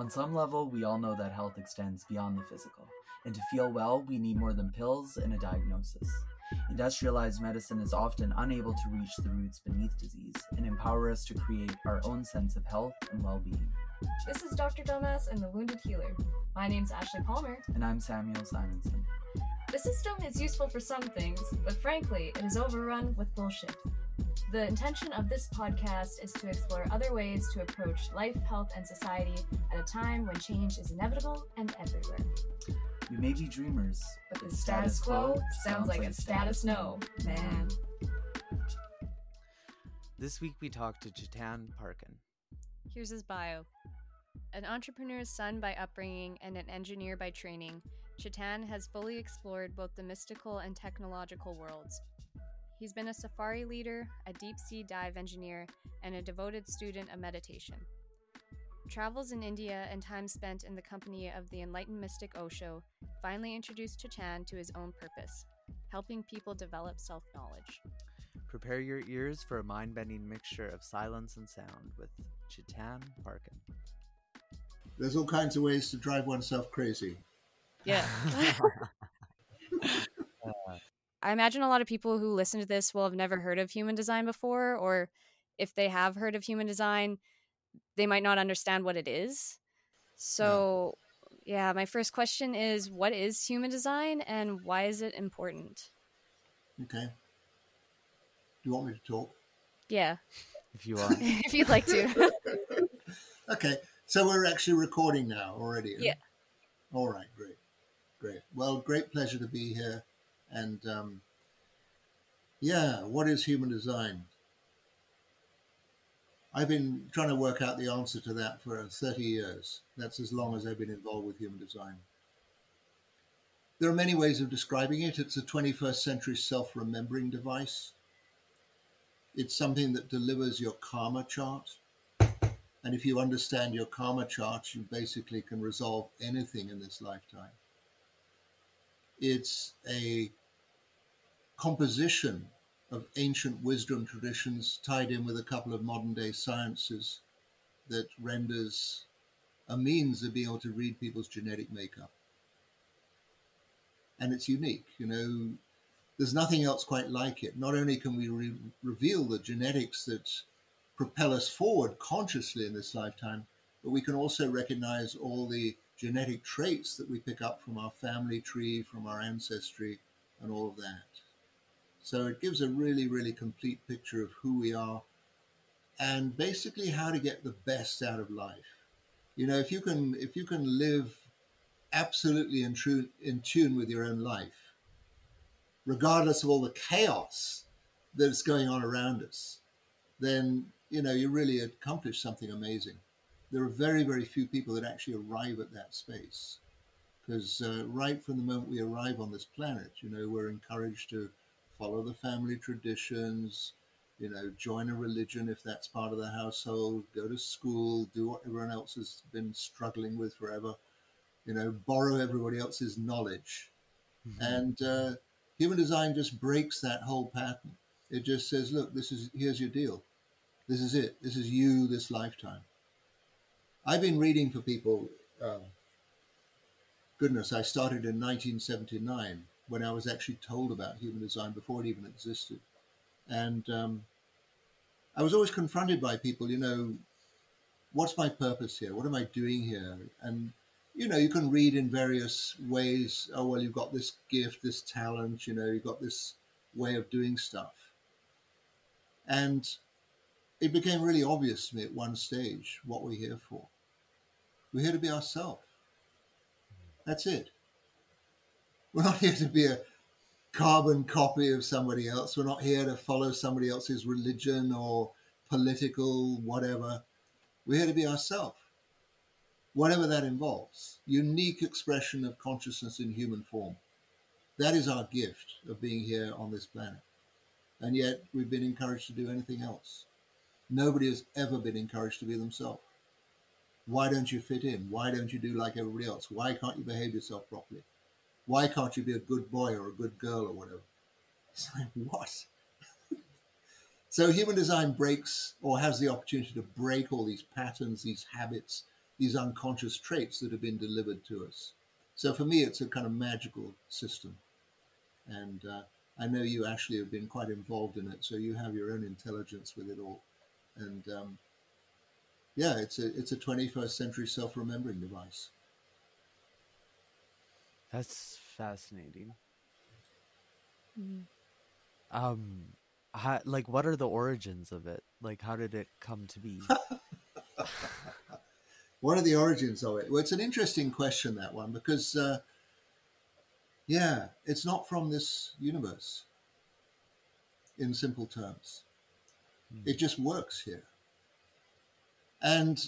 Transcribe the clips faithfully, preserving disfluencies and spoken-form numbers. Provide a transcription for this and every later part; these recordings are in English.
On some level, we all know that health extends beyond the physical, and to feel well, we need more than pills and a diagnosis. Industrialized medicine is often unable to reach the roots beneath disease and empower us to create our own sense of health and well-being. This is Doctor Dumbass and the Wounded Healer. My name's Ashley Palmer. And I'm Samuel Simonson. The system is useful for some things, but frankly, it is overrun with bullshit. The intention of this podcast is to explore other ways to approach life, health, and society at a time when change is inevitable and everywhere. We may be dreamers, but the status quo sounds like a status no, man. This week we talked to Chetan Parkyn. Here's his bio. An entrepreneur's son by upbringing and an engineer by training, Chetan has fully explored both the mystical and technological worlds. He's been a safari leader, a deep-sea dive engineer, and a devoted student of meditation. Travels in India and time spent in the company of the enlightened mystic Osho finally introduced Chetan to his own purpose, helping people develop self-knowledge. Prepare your ears for a mind-bending mixture of silence and sound with Chetan Parkyn. There's all kinds of ways to drive oneself crazy. Yeah. I imagine a lot of people who listen to this will have never heard of human design before, or if they have heard of human design, they might not understand what it is. So, yeah, yeah my first question is, what is human design and why is it important? Okay. Do you want me to talk? Yeah. If you want. If you'd like to. Okay. So we're actually recording now already. Yeah. All right. Great. Great. Well, great pleasure to be here. And, um, yeah, what is human design? I've been trying to work out the answer to that for thirty years. That's as long as I've been involved with human design. There are many ways of describing it. It's a twenty-first century self-remembering device. It's something that delivers your karma chart. And if you understand your karma chart, you basically can resolve anything in this lifetime. It's a composition of ancient wisdom traditions tied in with a couple of modern day sciences that renders a means of being able to read people's genetic makeup. And it's unique, you know, there's nothing else quite like it. Not only can we re- reveal the genetics that propel us forward consciously in this lifetime, but we can also recognize all the genetic traits that we pick up from our family tree, from our ancestry, and all of that. So it gives a really, really complete picture of who we are and basically how to get the best out of life. You know, if you can if you can live absolutely in, true, in tune with your own life, regardless of all the chaos that's going on around us, then, you know, you really accomplish something amazing. There are very, very few people that actually arrive at that space, because uh, right from the moment we arrive on this planet, you know, we're encouraged to follow the family traditions, you know, join a religion if that's part of the household, go to school, do what everyone else has been struggling with forever, you know, borrow everybody else's knowledge. Mm-hmm. And uh, human design just breaks that whole pattern. It just says, look, this is here's your deal. This is it. This is you this lifetime. I've been reading for people, um, goodness, I started in nineteen seventy-nine when I was actually told about human design before it even existed. And um, I was always confronted by people, you know, what's my purpose here? What am I doing here? And, you know, you can read in various ways, oh, well, you've got this gift, this talent, you know, you've got this way of doing stuff. And it became really obvious to me at one stage what we're here for. We're here to be ourselves. That's it. We're not here to be a carbon copy of somebody else. We're not here to follow somebody else's religion or political whatever. We're here to be ourselves, whatever that involves. Unique expression of consciousness in human form. That is our gift of being here on this planet. And yet we've been encouraged to do anything else. Nobody has ever been encouraged to be themselves. Why don't you fit in? Why don't you do like everybody else? Why can't you behave yourself properly? Why can't you be a good boy or a good girl or whatever? It's like, what? So human design breaks, or has the opportunity to break all these patterns, these habits, these unconscious traits that have been delivered to us. So for me, it's a kind of magical system. And uh, I know you actually have been quite involved in it. So you have your own intelligence with it all. And um, yeah, it's a, it's a twenty-first century self-remembering device. That's fascinating. Mm. Um, how, like, what are the origins of it? Like, how did it come to be? What are the origins of it? Well, it's an interesting question, that one, because, uh, yeah, it's not from this universe, in simple terms. Mm. It just works here. And,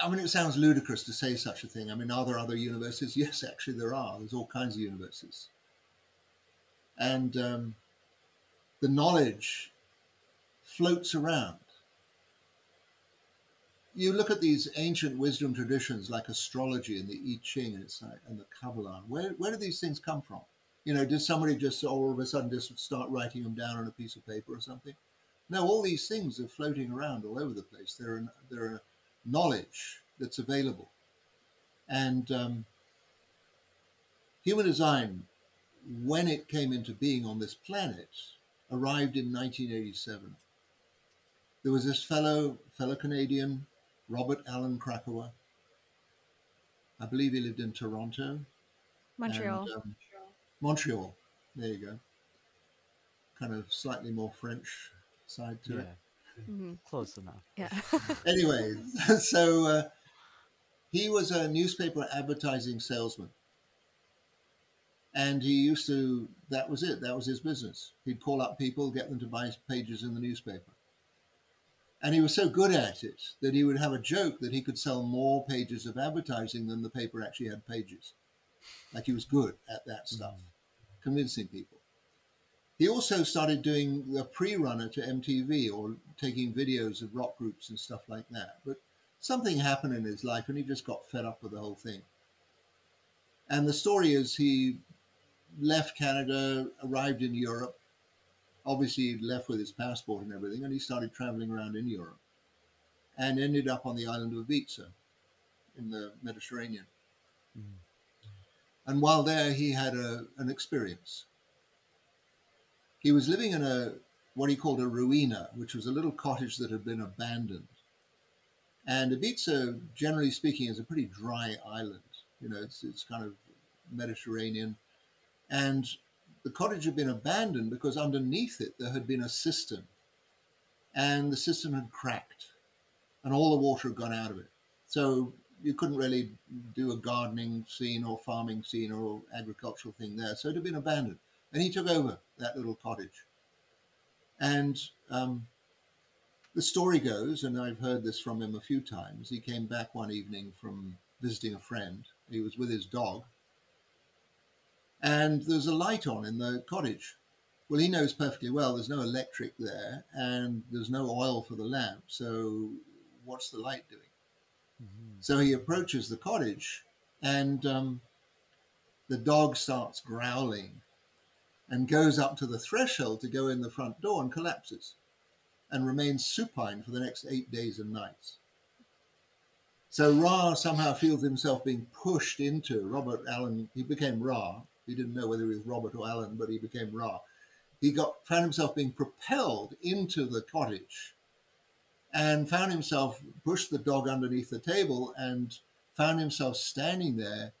I mean, it sounds ludicrous to say such a thing. I mean, are there other universes? Yes, actually, there are. There's all kinds of universes. And um, the knowledge floats around. You look at these ancient wisdom traditions like astrology and the I Ching and, it's like, and the Kabbalah. Where, where do these things come from? You know, did somebody just all of a sudden just start writing them down on a piece of paper or something? No, all these things are floating around all over the place. They're, an, they're a knowledge that's available. And um, human design, when it came into being on this planet, arrived in nineteen eighty-seven. There was this fellow, fellow Canadian, Robert Alan Krakower. I believe he lived in Toronto. Montreal. And, um, Montreal. Montreal. There you go. Kind of slightly more French side to yeah. it. Mm-hmm. Close enough. Yeah. Anyway, so uh, he was a newspaper advertising salesman. And he used to, that was it. That was his business. He'd call up people, get them to buy pages in the newspaper. And he was so good at it that he would have a joke that he could sell more pages of advertising than the paper actually had pages. Like he was good at that stuff, mm-hmm. convincing people. He also started doing the pre-runner to M T V or taking videos of rock groups and stuff like that. But something happened in his life and he just got fed up with the whole thing. And the story is he left Canada, arrived in Europe, obviously he left with his passport and everything, and he started traveling around in Europe and ended up on the island of Ibiza in the Mediterranean. Mm. And while there, he had a, an experience. He was living in a what he called a ruina, which was a little cottage that had been abandoned. And Ibiza, generally speaking, is a pretty dry island. You know, it's, it's kind of Mediterranean. And the cottage had been abandoned because underneath it there had been a cistern, and the cistern had cracked and all the water had gone out of it. So you couldn't really do a gardening scene or farming scene or agricultural thing there. So it had been abandoned. And he took over that little cottage. And um, the story goes, and I've heard this from him a few times, he came back one evening from visiting a friend. He was with his dog. And there's a light on in the cottage. Well, he knows perfectly well there's no electric there and there's no oil for the lamp. So what's the light doing? Mm-hmm. So he approaches the cottage and um, the dog starts growling and goes up to the threshold to go in the front door and collapses and remains supine for the next eight days and nights. So Ra somehow feels himself being pushed into Robert Alan. He became Ra. He didn't know whether he was Robert or Alan, but he became Ra. He got found himself being propelled into the cottage and found himself, pushed the dog underneath the table and found himself standing there,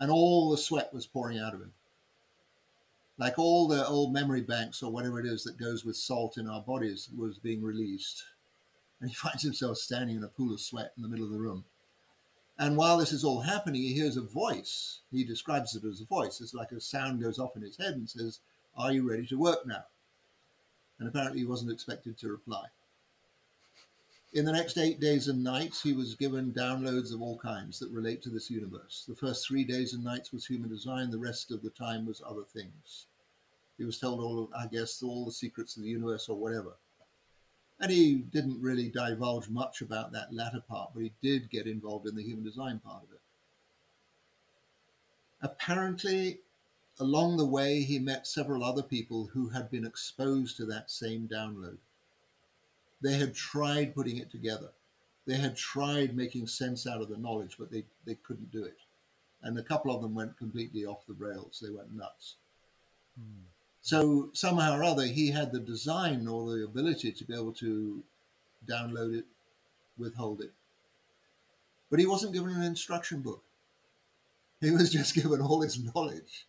and all the sweat was pouring out of him. Like all the old memory banks or whatever it is that goes with salt in our bodies was being released. And he finds himself standing in a pool of sweat in the middle of the room. And while this is all happening, he hears a voice. He describes it as a voice. It's like a sound goes off in his head and says, "Are you ready to work now?" And apparently he wasn't expected to reply. In the next eight days and nights, he was given downloads of all kinds that relate to this universe. The first three days and nights was human design. The rest of the time was other things. He was told all of, I guess, all the secrets of the universe or whatever. And he didn't really divulge much about that latter part, but he did get involved in the human design part of it. Apparently, along the way, he met several other people who had been exposed to that same download. They had tried putting it together. they had tried making sense out of the knowledge, but they, they couldn't do it. And a couple of them went completely off the rails. They went nuts. Hmm. So somehow or other, he had the design or the ability to be able to download it, withhold it. But he wasn't given an instruction book. He was just given all his knowledge.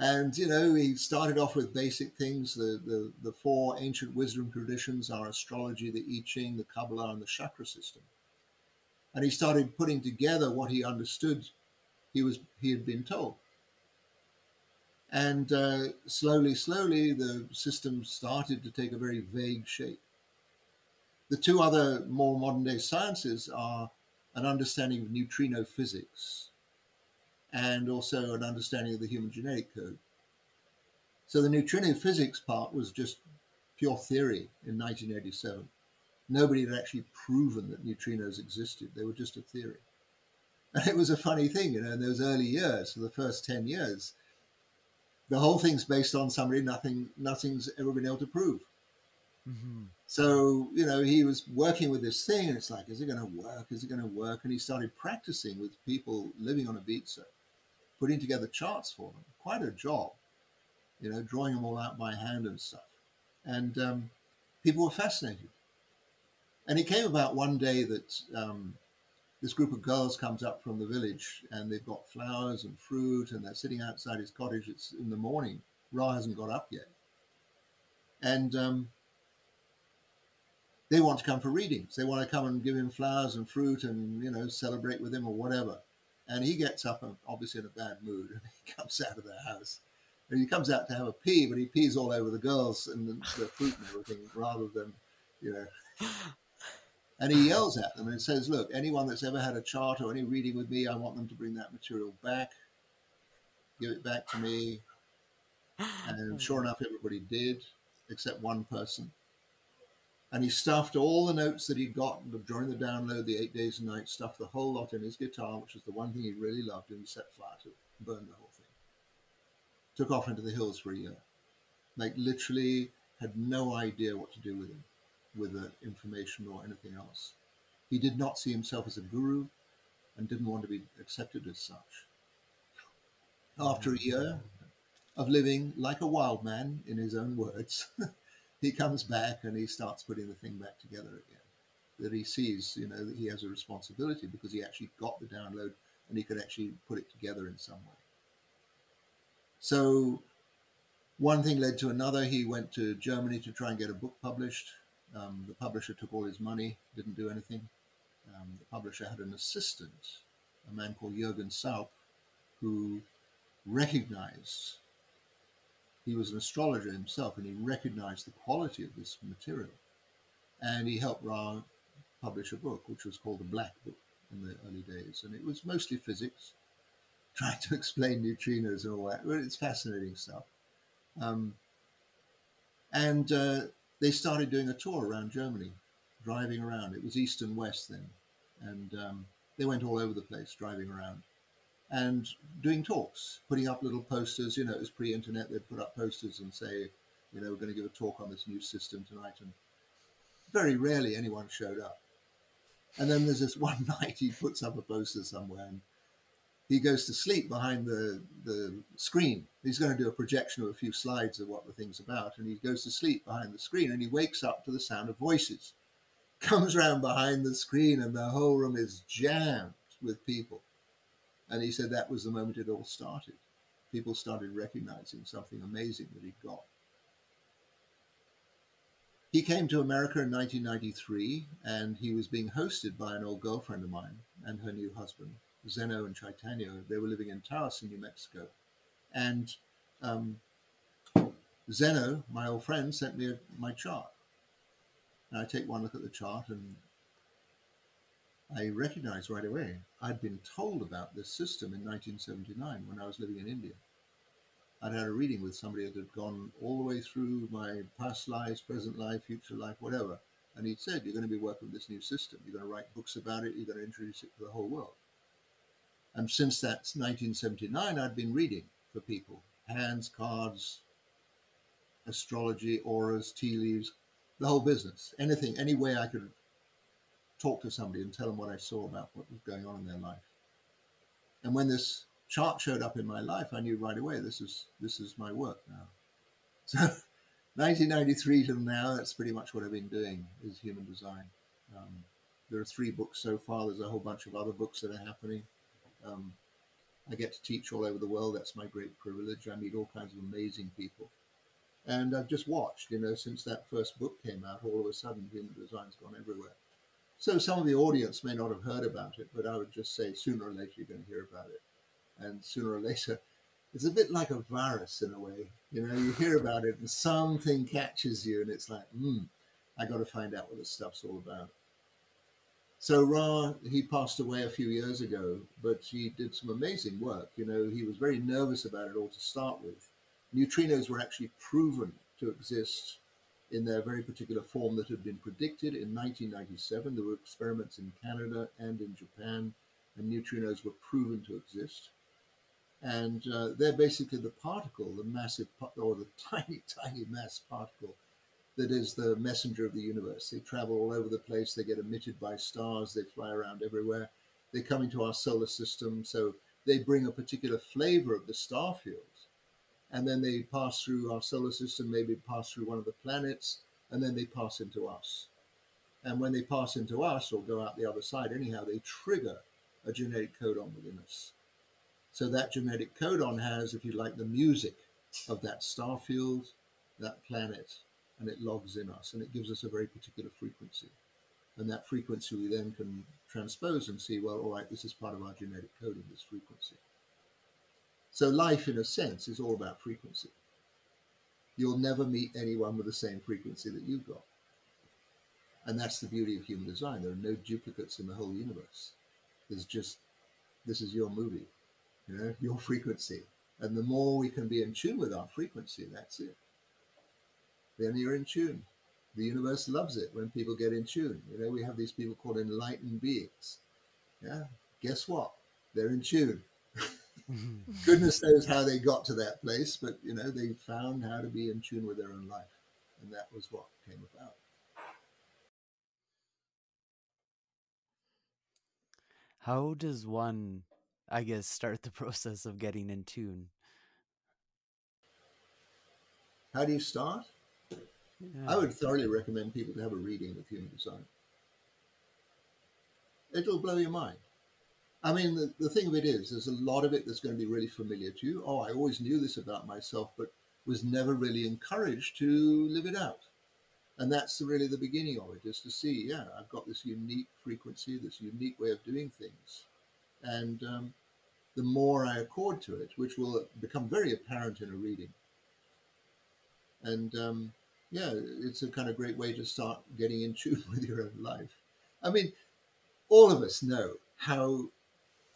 And, you know, he started off with basic things. The, the, the four ancient wisdom traditions are astrology, the I Ching, the Kabbalah, and the chakra system. And he started putting together what he understood he was he had been told. And uh, slowly, slowly, the system started to take a very vague shape. The two other more modern-day sciences are an understanding of neutrino physics and also an understanding of the human genetic code. So the neutrino physics part was just pure theory in nineteen eighty-seven. Nobody had actually proven that neutrinos existed. They were just a theory. And it was a funny thing, you know, in those early years, for the first ten years, the whole thing's based on somebody nothing, nothing's ever been able to prove. Mm-hmm. So, you know, he was working with this thing, and it's like, is it going to work? Is it going to work? And he started practicing with people living on Ibiza, putting together charts for them. Quite a job, you know, drawing them all out by hand and stuff. And um, people were fascinated. And it came about one day that um, this group of girls comes up from the village, and they've got flowers and fruit, and they're sitting outside his cottage. It's in the morning. Ra hasn't got up yet. And um, they want to come for readings. They want to come and give him flowers and fruit and, you know, celebrate with him or whatever. And he gets up, obviously in a bad mood, and he comes out of their house. And he comes out to have a pee, but he pees all over the girls and the, the fruit and everything rather than, you know... And he yells at them and says, look, anyone that's ever had a chart or any reading with me, I want them to bring that material back, give it back to me. And sure enough, everybody did, except one person. And he stuffed all the notes that he'd got during the download, the eight days and nights, stuffed the whole lot in his guitar, which was the one thing he really loved, and he set fire to it, burned the whole thing. Took off into the hills for a year. Like, literally had no idea what to do with him. With the information or anything else. He did not see himself as a guru and didn't want to be accepted as such. After a year of living like a wild man, in his own words, he comes back and he starts putting the thing back together again. That he sees, you know, that he has a responsibility because he actually got the download and he could actually put it together in some way. So one thing led to another. He went to Germany to try and get a book published. Um, the publisher took all his money, didn't do anything. Um, the publisher had an assistant, a man called Jürgen Saup, who recognized, he was an astrologer himself, and he recognized the quality of this material. And he helped Ra publish a book, which was called the Black Book in the early days. And it was mostly physics, trying to explain neutrinos and all that. Well, it's fascinating stuff. Um, and... Uh, They started doing a tour around Germany, driving around. It was east and west then. And um, they went all over the place, driving around and doing talks, putting up little posters. You know, it was pre-internet. They'd put up posters and say, you know, we're going to give a talk on this new system tonight. And very rarely anyone showed up. And then there's this one night he puts up a poster somewhere and he goes to sleep behind the, the screen. He's going to do a projection of a few slides of what the thing's about. And he goes to sleep behind the screen and he wakes up to the sound of voices. Comes round behind the screen and the whole room is jammed with people. And he said that was the moment it all started. People started recognizing something amazing that he'd got. He came to America in nineteen ninety-three and he was being hosted by an old girlfriend of mine and her new husband. Zeno and Chaitanya, they were living in Taos in New Mexico. And um, Zeno, my old friend, sent me a, my chart. And I take one look at the chart and I recognized right away, I'd been told about this system in nineteen seventy-nine when I was living in India. I'd had a reading with somebody that had gone all the way through my past lives, present life, future life, whatever. And he'd said, you're going to be working with this new system. You're going to write books about it. You're going to introduce it to the whole world. And since that's nineteen seventy-nine, I'd been reading for people. Hands, cards, astrology, auras, tea leaves, the whole business. Anything, any way I could talk to somebody and tell them what I saw about what was going on in their life. And when this chart showed up in my life, I knew right away, this is this is my work now. So nineteen ninety-three till now, that's pretty much what I've been doing, is human design. Um, there are three books so far. There's a whole bunch of other books that are happening. Um, I get to teach all over the world. That's my great privilege. I meet all kinds of amazing people. And I've just watched, you know, since that first book came out, all of a sudden, human design's gone everywhere. So some of the audience may not have heard about it, but I would just say sooner or later you're going to hear about it. And sooner or later, it's a bit like a virus in a way. You know, you hear about it and something catches you and it's like, hmm, I got to find out what this stuff's all about. So Ra, he passed away a few years ago, but he did some amazing work. You know, he was very nervous about it all to start with. Neutrinos were actually proven to exist in their very particular form that had been predicted in nineteen ninety-seven. There were experiments in Canada and in Japan, and neutrinos were proven to exist. And uh, they're basically the particle, the massive, or the tiny, tiny mass particle that is the messenger of the universe. They travel all over the place. They get emitted by stars. They fly around everywhere. They come into our solar system. So they bring a particular flavor of the star fields. And then they pass through our solar system, maybe pass through one of the planets, and then they pass into us. And when they pass into us, or go out the other side anyhow, they trigger a genetic codon within us. So that genetic codon has, if you like, the music of that star field, that planet, and it logs in us, and it gives us a very particular frequency. And that frequency we then can transpose and see, well, all right, this is part of our genetic coding, this frequency. So life, in a sense, is all about frequency. You'll never meet anyone with the same frequency that you've got. And that's the beauty of human design. There are no duplicates in the whole universe. There's just, this is your movie, you know, your frequency. And the more we can be in tune with our frequency, that's it. Then you're in tune. The universe loves it when people get in tune. You know, we have these people called enlightened beings. Yeah, guess what? They're in tune. Goodness knows how they got to that place, but, you know, they found how to be in tune with their own life. And that was what came about. How does one, I guess, start the process of getting in tune? How do you start? Yeah. I would thoroughly recommend people to have a reading of human design. It'll blow your mind. I mean, the, the thing of it is, there's a lot of it that's going to be really familiar to you. Oh, I always knew this about myself, but was never really encouraged to live it out. And that's really the beginning of it, is to see, yeah, I've got this unique frequency, this unique way of doing things. And um, the more I accord to it, which will become very apparent in a reading. And um, yeah, it's a kind of great way to start getting in tune with your own life. I mean, all of us know how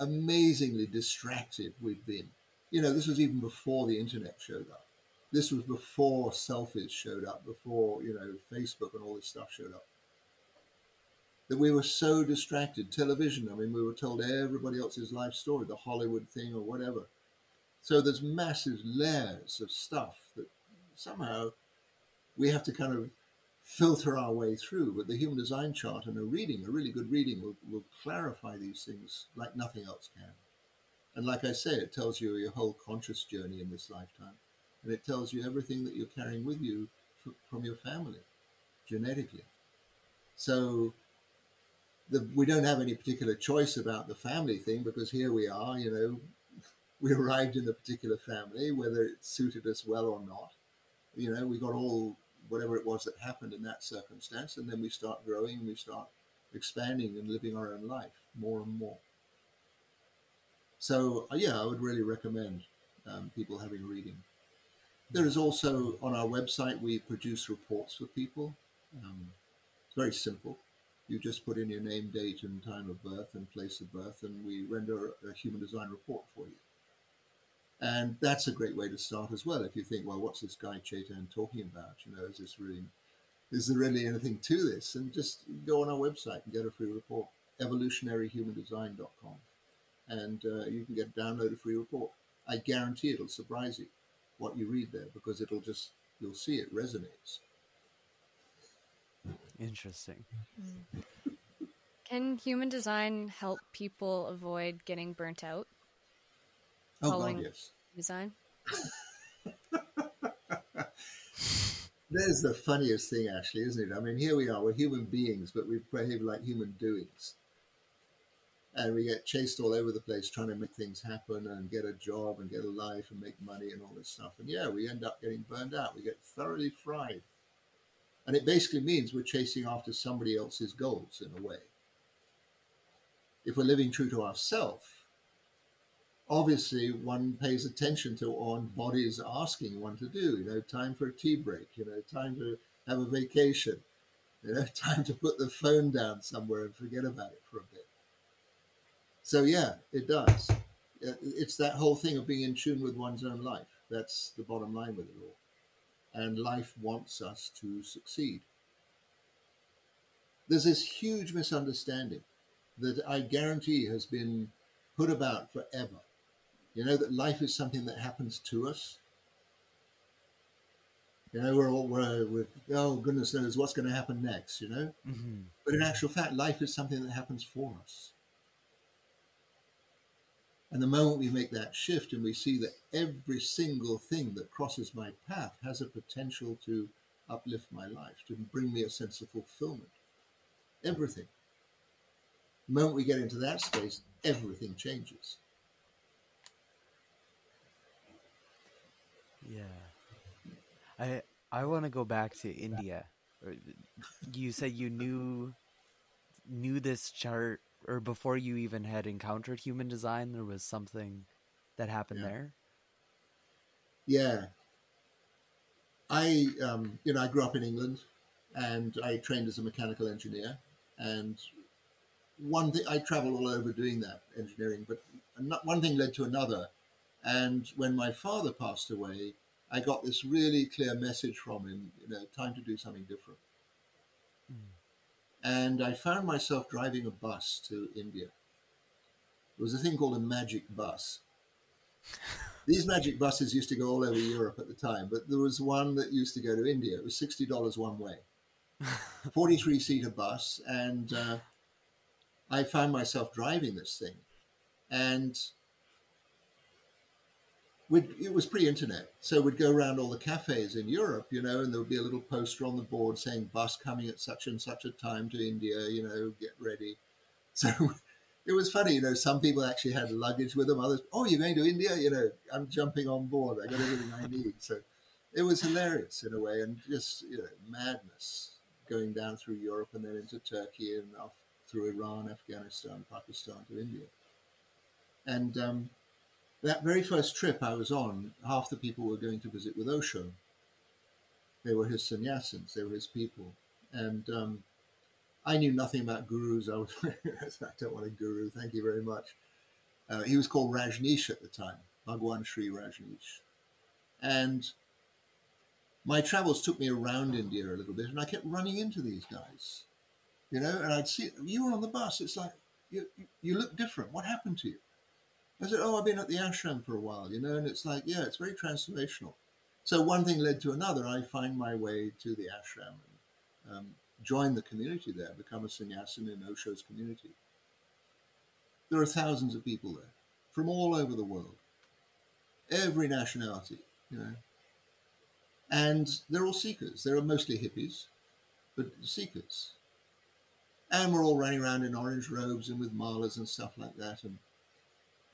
amazingly distracted we've been. You know, this was even before the internet showed up. This was before selfies showed up, before, you know, Facebook and all this stuff showed up. That we were so distracted. Television, I mean, we were told everybody else's life story, the Hollywood thing or whatever. So there's massive layers of stuff that somehow we have to kind of filter our way through. But the human design chart and a reading, a really good reading, will, will clarify these things like nothing else can. And like I say, it tells you your whole conscious journey in this lifetime. And it tells you everything that you're carrying with you f- from your family, genetically. So the, we don't have any particular choice about the family thing, because here we are, you know, we arrived in a particular family, whether it suited us well or not. You know, we got all whatever it was that happened in that circumstance, and then we start growing, we start expanding and living our own life more and more. So, yeah, I would really recommend um, people having a reading. There is also, on our website, we produce reports for people. Um, it's very simple. You just put in your name, date, and time of birth, and place of birth, and we render a human design report for you. And that's a great way to start as well. If you think, well, what's this guy Chetan talking about? You know, is this really, is there really anything to this? And just go on our website and get a free report, evolutionary human design dot com. And uh, you can get download a free report. I guarantee it'll surprise you, what you read there, because it'll just, you'll see it resonates. Interesting. Can human design help people avoid getting burnt out? Oh, following God, yes. Design? That is the funniest thing, actually, isn't it? I mean, here we are, we're human beings, but we behave like human doings. And we get chased all over the place trying to make things happen and get a job and get a life and make money and all this stuff. And yeah, we end up getting burned out. We get thoroughly fried. And it basically means we're chasing after somebody else's goals in a way. If we're living true to ourselves, obviously one pays attention to what one body is asking one to do. You know, time for a tea break, you know, time to have a vacation, you know, time to put the phone down somewhere and forget about it for a bit. So yeah, it does. It's that whole thing of being in tune with one's own life. That's the bottom line with it all. And life wants us to succeed. There's this huge misunderstanding that I guarantee has been put about forever. You know, that life is something that happens to us. You know, we're all, we're, we're oh, goodness knows what's going to happen next, you know. Mm-hmm. But in actual fact, life is something that happens for us. And the moment we make that shift and we see that every single thing that crosses my path has a potential to uplift my life, to bring me a sense of fulfillment, everything. The moment we get into that space, everything changes. Yeah. I I want to go back to India. You said you knew knew this chart, or before you even had encountered human design, there was something that happened yeah. there? Yeah. I, um, you know, I grew up in England, and I trained as a mechanical engineer. And one thing, I traveled all over doing that, engineering, but one thing led to another. And when my father passed away, I got this really clear message from him, you know, time to do something different. Mm. And I found myself driving a bus to India. It was a thing called a Magic Bus. These Magic Buses used to go all over Europe at the time, but there was one that used to go to India. It was sixty dollars one way, forty-three-seater bus. And uh, I found myself driving this thing. And we'd, it was pre-internet. So we'd go around all the cafes in Europe, you know, and there would be a little poster on the board saying bus coming at such and such a time to India, you know, get ready. So it was funny, you know, some people actually had luggage with them. Others, oh, you're going to India? You know, I'm jumping on board. I got everything I need. So it was hilarious in a way, and just, you know, madness going down through Europe and then into Turkey and off through Iran, Afghanistan, Pakistan to India. And, um, that very first trip I was on, half the people were going to visit with Osho. They were his sannyasins, they were his people. And um, I knew nothing about gurus. I was, I don't want a guru, thank you very much. Uh, he was called Rajneesh at the time, Bhagwan Sri Rajneesh. And my travels took me around India a little bit, and I kept running into these guys, you know, and I'd see, you were on the bus, it's like, you, you look different, what happened to you? I said, oh, I've been at the ashram for a while, you know, and it's like, yeah, it's very transformational. So one thing led to another. I find my way to the ashram and um, join the community there, become a sannyasin in Osho's community. There are thousands of people there from all over the world, every nationality, you know. And they're all seekers. They're mostly hippies, but seekers. And we're all running around in orange robes and with malas and stuff like that, and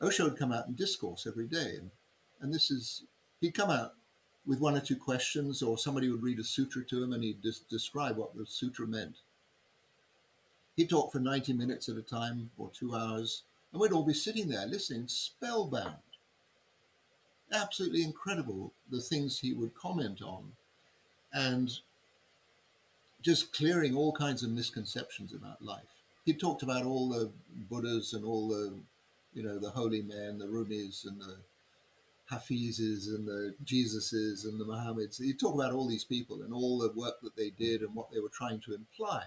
Osho would come out and discourse every day, and, and this is, he'd come out with one or two questions, or somebody would read a sutra to him and he'd dis- describe what the sutra meant. He'd talk for ninety minutes at a time, or two hours, and we'd all be sitting there listening, spellbound. Absolutely incredible, the things he would comment on, and just clearing all kinds of misconceptions about life. He talked about all the Buddhas and all the, you know, the holy men, the Rumis and the Hafizes and the Jesuses and the Muhammads. You talk about all these people and all the work that they did and what they were trying to imply.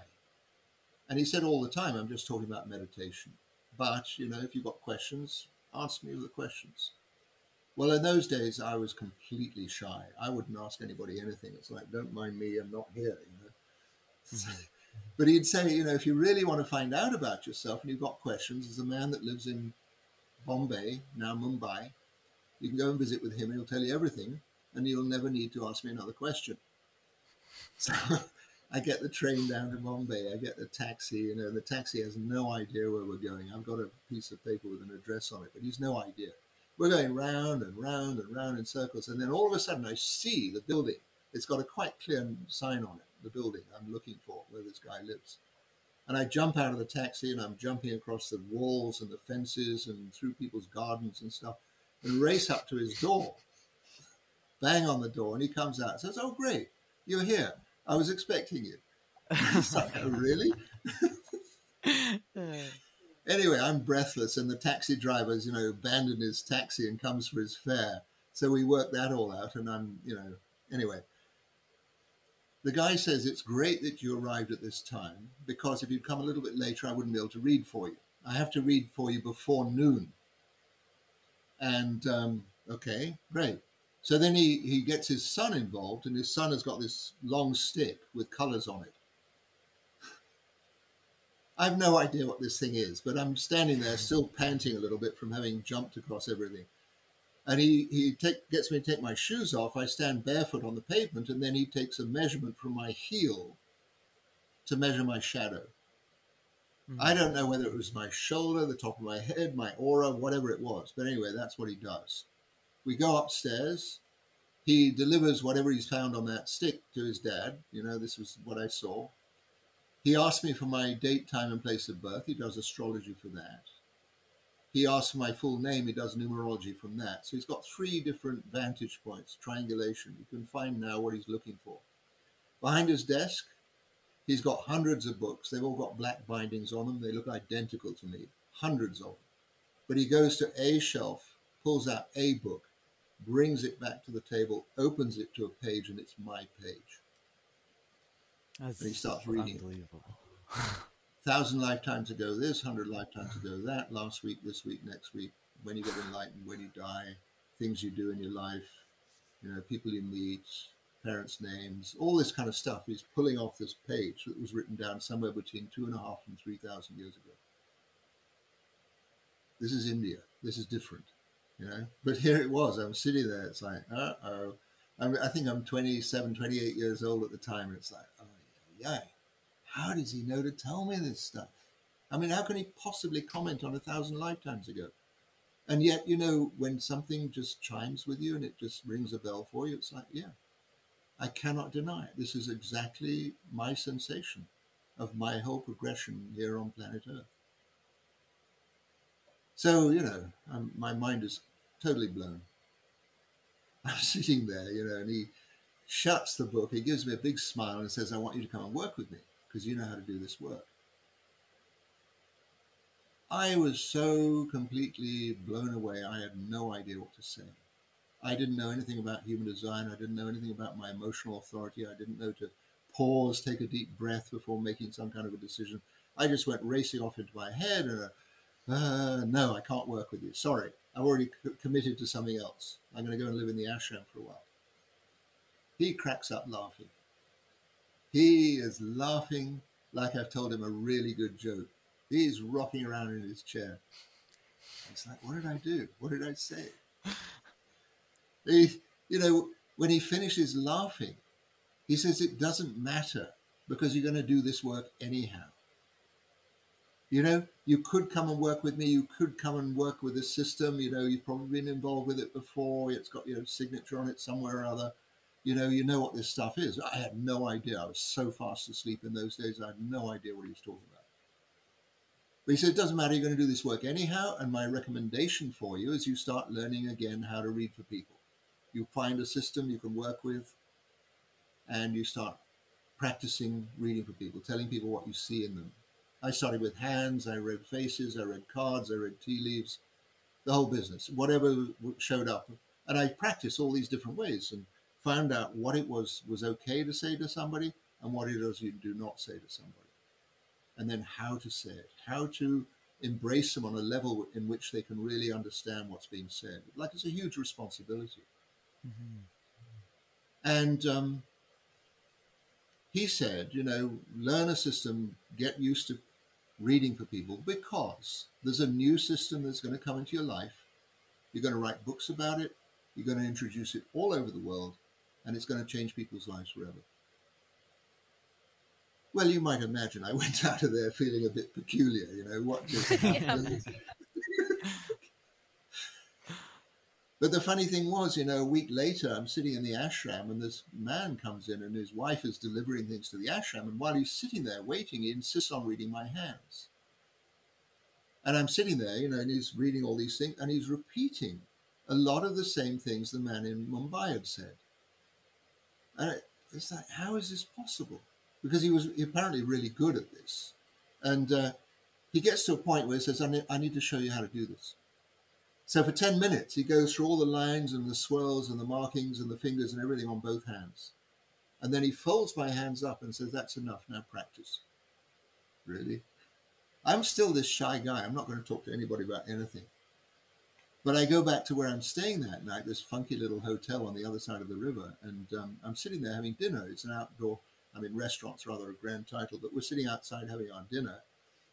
And he said all the time, I'm just talking about meditation. But, you know, if you've got questions, ask me the questions. Well, in those days, I was completely shy. I wouldn't ask anybody anything. It's like, don't mind me, I'm not here, you know. But he'd say, you know, if you really want to find out about yourself and you've got questions, there's a man that lives in Bombay, now Mumbai. You can go and visit with him and he'll tell you everything and you'll never need to ask me another question. So I get the train down to Bombay, I get the taxi, you know, the taxi has no idea where we're going. I've got a piece of paper with an address on it, but he's no idea. We're going round and round and round in circles. And then all of a sudden I see the building. It's got a quite clear sign on it, the building I'm looking for, where this guy lives. And I jump out of the taxi and I'm jumping across the walls and the fences and through people's gardens and stuff and race up to his door, bang on the door, and he comes out and says, "Oh, great, you're here. I was expecting you." It's like, "Oh, really?" Anyway, I'm breathless, and the taxi driver's, you know, abandoned his taxi and comes for his fare. So we work that all out, and I'm, you know, anyway. The guy says, "It's great that you arrived at this time, because if you'd come a little bit later, I wouldn't be able to read for you. I have to read for you before noon." And, um, okay, great. So then he, he gets his son involved, and his son has got this long stick with colors on it. I've no idea what this thing is, but I'm standing there still panting a little bit from having jumped across everything. And he, he take, gets me to take my shoes off. I stand barefoot on the pavement, and then he takes a measurement from my heel to measure my shadow. Mm-hmm. I don't know whether it was my shoulder, the top of my head, my aura, whatever it was. But anyway, that's what he does. We go upstairs. He delivers whatever he's found on that stick to his dad. You know, this was what I saw. He asked me for my date, time, and place of birth. He does astrology for that. He asks my full name. He does numerology from that. So he's got three different vantage points, triangulation. You can find now what he's looking for. Behind his desk, he's got hundreds of books. They've all got black bindings on them. They look identical to me, hundreds of them. But he goes to a shelf, pulls out a book, brings it back to the table, opens it to a page, and it's my page. That's and he starts reading. Unbelievable. Thousand lifetimes ago this, hundred lifetimes ago that, last week, this week, next week, when you get enlightened, when you die, things you do in your life, you know, people you meet, parents' names, all this kind of stuff. He's pulling off this page that was written down somewhere between two and a half and three thousand years ago. This is India. This is different, you know. But here it was. I'm sitting there. It's like, uh-oh. I'm, I think I'm twenty-seven, twenty-eight years old at the time. It's like, oh, yeah, how does he know to tell me this stuff? I mean, how can he possibly comment on a thousand lifetimes ago? And yet, you know, when something just chimes with you and it just rings a bell for you, it's like, yeah, I cannot deny it. This is exactly my sensation of my whole progression here on planet Earth. So, you know, I'm, my mind is totally blown. I'm sitting there, you know, and he shuts the book. He gives me a big smile and says, "I want you to come and work with me because you know how to do this work." I was so completely blown away. I had no idea what to say. I didn't know anything about human design. I didn't know anything about my emotional authority. I didn't know to pause, take a deep breath before making some kind of a decision. I just went racing off into my head and, uh, no, I can't work with you. Sorry. I've already c- committed to something else. I'm going to go and live in the ashram for a while. He cracks up laughing. He is laughing like I've told him a really good joke. He's rocking around in his chair. It's like, what did I do? What did I say? He, you know, when he finishes laughing, he says, "It doesn't matter because you're going to do this work anyhow. You know, you could come and work with me. You could come and work with this system. You know, you've probably been involved with it before. It's got your signature on it somewhere or other. You know, you know what this stuff is." I had no idea. I was so fast asleep in those days. I had no idea what he was talking about. But he said, "It doesn't matter. You're going to do this work anyhow. And my recommendation for you is you start learning again how to read for people. You find a system you can work with and you start practicing reading for people, telling people what you see in them." I started with hands, I read faces, I read cards, I read tea leaves, the whole business, whatever showed up. And I practiced all these different ways and found out what it was was okay to say to somebody and what it was you do not say to somebody. And then how to say it, how to embrace them on a level in which they can really understand what's being said. Like, it's a huge responsibility. Mm-hmm. And um, he said, you know, learn a system, get used to reading for people, because there's a new system that's going to come into your life. You're going to write books about it. You're going to introduce it all over the world, and it's going to change people's lives forever. Well, you might imagine I went out of there feeling a bit peculiar, you know, what just happened? But the funny thing was, you know, a week later, I'm sitting in the ashram and this man comes in and his wife is delivering things to the ashram. And while he's sitting there waiting, he insists on reading my hands. And I'm sitting there, you know, and he's reading all these things and he's repeating a lot of the same things the man in Mumbai had said. And it's like, how is this possible? Because he was apparently really good at this. And uh, he gets to a point where he says, I need, I need to show you how to do this. So for ten minutes, he goes through all the lines and the swirls and the markings and the fingers and everything on both hands. And then he folds my hands up and says, that's enough, now practice. Really? I'm still this shy guy. I'm not going to talk to anybody about anything. But I go back to where I'm staying that night, this funky little hotel on the other side of the river. And um, I'm sitting there having dinner. It's an outdoor, I mean, restaurant's rather a grand title, but we're sitting outside having our dinner.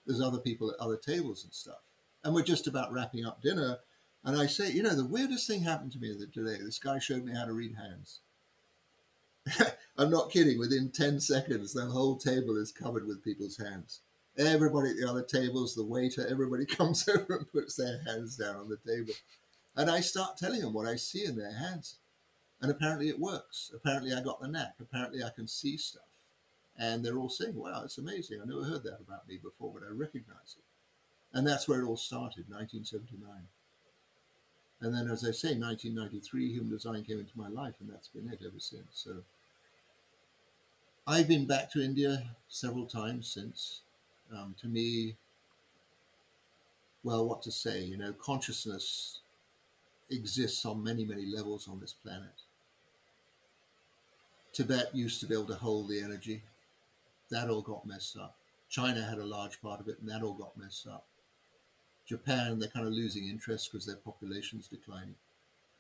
There's other people at other tables and stuff. And we're just about wrapping up dinner. And I say, you know, the weirdest thing happened to me today. This guy showed me how to read hands. I'm not kidding. Within ten seconds, the whole table is covered with people's hands. Everybody at the other tables, the waiter, everybody comes over and puts their hands down on the table. And I start telling them what I see in their hands. And apparently it works. Apparently I got the knack. Apparently I can see stuff. And they're all saying, wow, it's amazing. I never heard that about me before, but I recognize it. And that's where it all started, nineteen seventy-nine. And then, as I say, nineteen ninety-three, human design came into my life, and that's been it ever since. So I've been back to India several times since. Um, to me, well, what to say, you know, consciousness exists on many, many levels on this planet. Tibet used to be able to hold the energy. That all got messed up. China had a large part of it, and that all got messed up. Japan, they're kind of losing interest because their population's declining.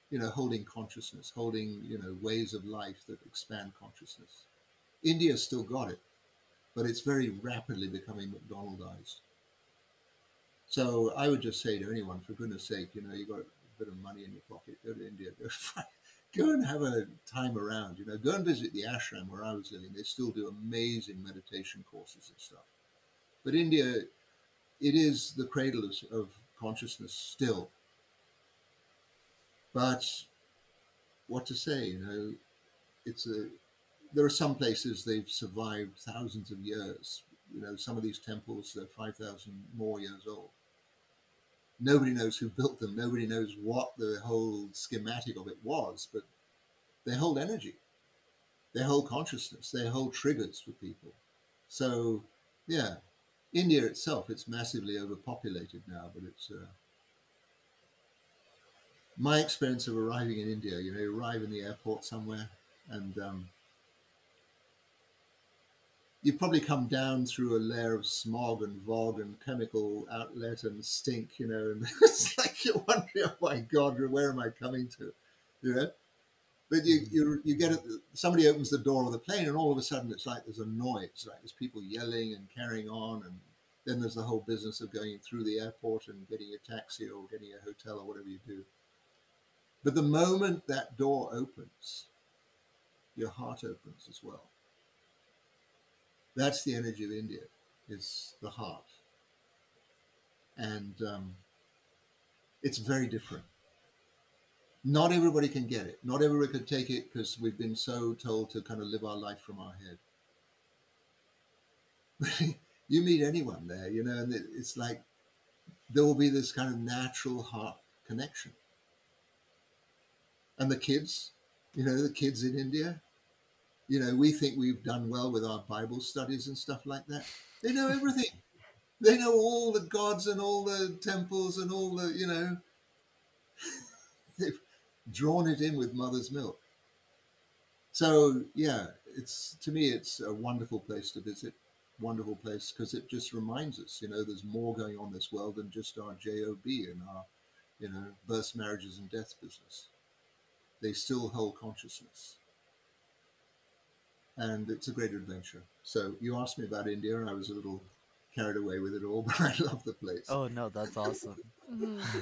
You know, holding consciousness, holding, you know, ways of life that expand consciousness. India's still got it, but it's very rapidly becoming McDonaldized. So I would just say to anyone, for goodness sake, you know, you've got a bit of money in your pocket, go to India, go, go and have a time around, you know, go and visit the ashram where I was living. They still do amazing meditation courses and stuff. But India, it is the cradle of, of consciousness still. But what to say, you know, it's a, there are some places they've survived thousands of years. You know, some of these temples, they're five thousand more years old. Nobody knows who built them. Nobody knows what the whole schematic of it was, but they hold energy, they hold consciousness, they hold triggers for people. So, yeah. India itself, it's massively overpopulated now, but it's uh, my experience of arriving in India. You know, you arrive in the airport somewhere, and um, you probably come down through a layer of smog and vog and chemical outlet and stink. You know, and it's like you're wondering, oh my God, where am I coming to? You know, but you you you get it. Somebody opens the door of the plane, and all of a sudden, it's like there's a noise. Like there's people yelling and carrying on, and then there's the whole business of going through the airport and getting a taxi or getting a hotel or whatever you do. But the moment that door opens, your heart opens as well. That's the energy of India, is the heart, and um, it's very different. Not everybody can get it. Not everybody can take it because we've been so told to kind of live our life from our head. You meet anyone there, you know, and it's like there will be this kind of natural heart connection. And the kids, you know, the kids in India, you know, we think we've done well with our Bible studies and stuff like that. They know everything. They know all the gods and all the temples and all the, you know, they've drawn it in with mother's milk. So yeah, it's, to me, it's a wonderful place to visit, wonderful place, because it just reminds us, you know, there's more going on in this world than just our J O B and our, you know, births, marriages and deaths business. They still hold consciousness. and it's a great adventure. So you asked me about India, and I was a little carried away with it all, but I love the place. Oh, no, that's awesome. Mm-hmm.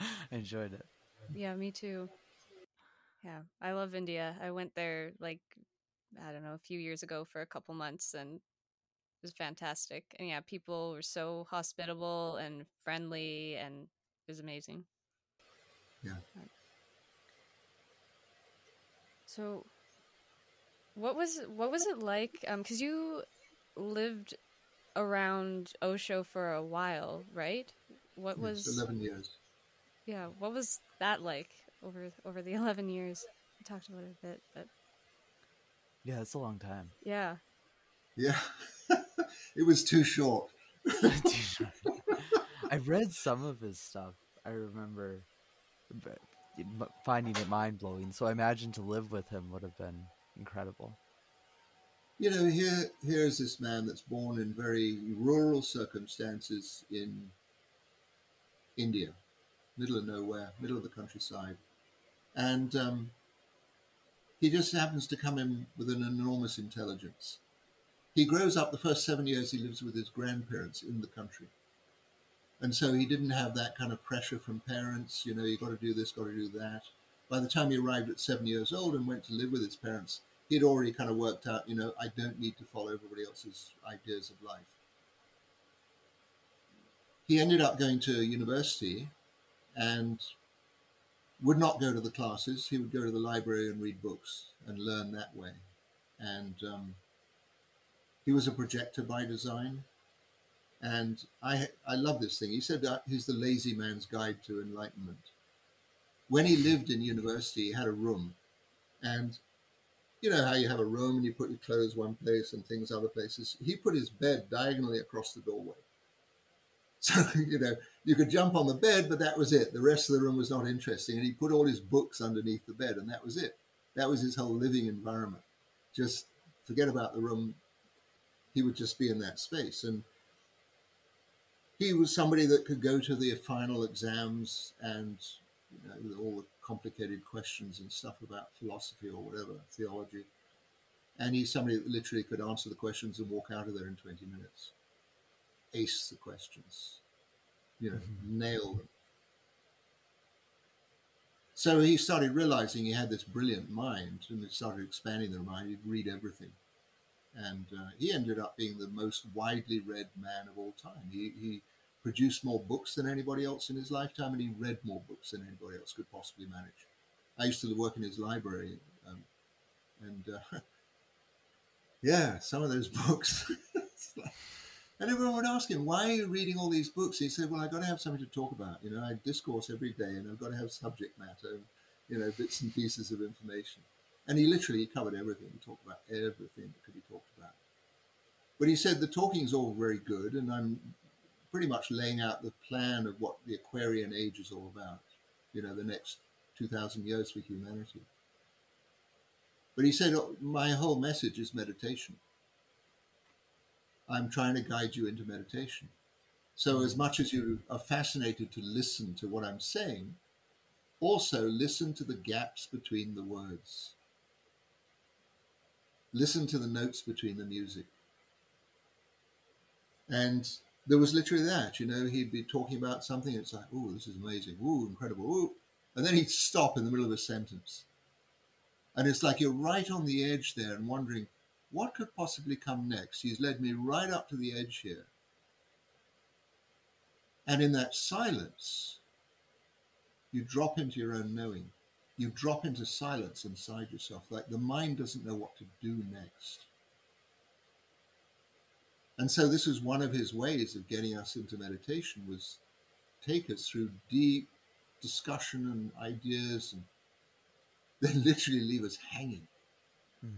I enjoyed it. Yeah, me too. Yeah, I love India. I went there, like, I don't know, a few years ago for a couple months, and it was fantastic. And yeah, people were so hospitable and friendly, and it was amazing. Yeah. So what was what was it like? Um, 'cause you lived around Osho for a while, right? What yes, was eleven years? Yeah, what was that like over over the eleven years? We talked about it a bit, but yeah, it's a long time. Yeah, yeah, it was too short. too short. I read some of his stuff. I remember finding it mind blowing. So I imagine to live with him would have been incredible. You know, here here is this man that's born in very rural circumstances in India, middle of nowhere, middle of the countryside. And um, he just happens to come in with an enormous intelligence. He grows up, the first seven years he lives with his grandparents in the country. And so he didn't have that kind of pressure from parents, you know, you got to do this, got to do that. By the time he arrived at seven years old and went to live with his parents, he'd already kind of worked out, you know, I don't need to follow everybody else's ideas of life. He ended up going to university and would not go to the classes. He would go to the library and read books and learn that way. And um, he was a projector by design. And I I love this thing. He said that he's the lazy man's guide to enlightenment. When he lived in university, he had a room. And you know how you have a room and you put your clothes one place and things other places. He put his bed diagonally across the doorway. So, you know, you could jump on the bed, but that was it. The rest of the room was not interesting. And he put all his books underneath the bed, and that was it. That was his whole living environment. Just forget about the room. He would just be in that space. And he was somebody that could go to the final exams and, you know, with all the complicated questions and stuff about philosophy or whatever, theology. And he's somebody that literally could answer the questions and walk out of there in twenty minutes. Ace the questions, you know, mm-hmm. nail them. So he started realizing he had this brilliant mind, and he started expanding the mind. He'd read everything. And uh, he ended up being the most widely read man of all time. He, he produced more books than anybody else in his lifetime, and he read more books than anybody else could possibly manage. I used to work in his library, um, and uh, yeah, some of those books. And everyone would ask him, why are you reading all these books? He said, well, I've got to have something to talk about. You know, I discourse every day, and I've got to have subject matter, you know, bits and pieces of information. And he literally covered everything. He talked about everything that could be talked about. But he said, the talking's all very good, and I'm pretty much laying out the plan of what the Aquarian Age is all about, you know, the next two thousand years for humanity. But he said, oh, my whole message is meditation. I'm trying to guide you into meditation. So as much as you are fascinated to listen to what I'm saying, also listen to the gaps between the words. Listen to the notes between the music. And there was literally that, you know, he'd be talking about something, it's like, oh, this is amazing, ooh, incredible, ooh. And then he'd stop in the middle of a sentence. And it's like you're right on the edge there and wondering, what could possibly come next? He's led me right up to the edge here. And in that silence, you drop into your own knowing. You drop into silence inside yourself, like the mind doesn't know what to do next. And so this is one of his ways of getting us into meditation, was take us through deep discussion and ideas, and then literally leave us hanging. Mm.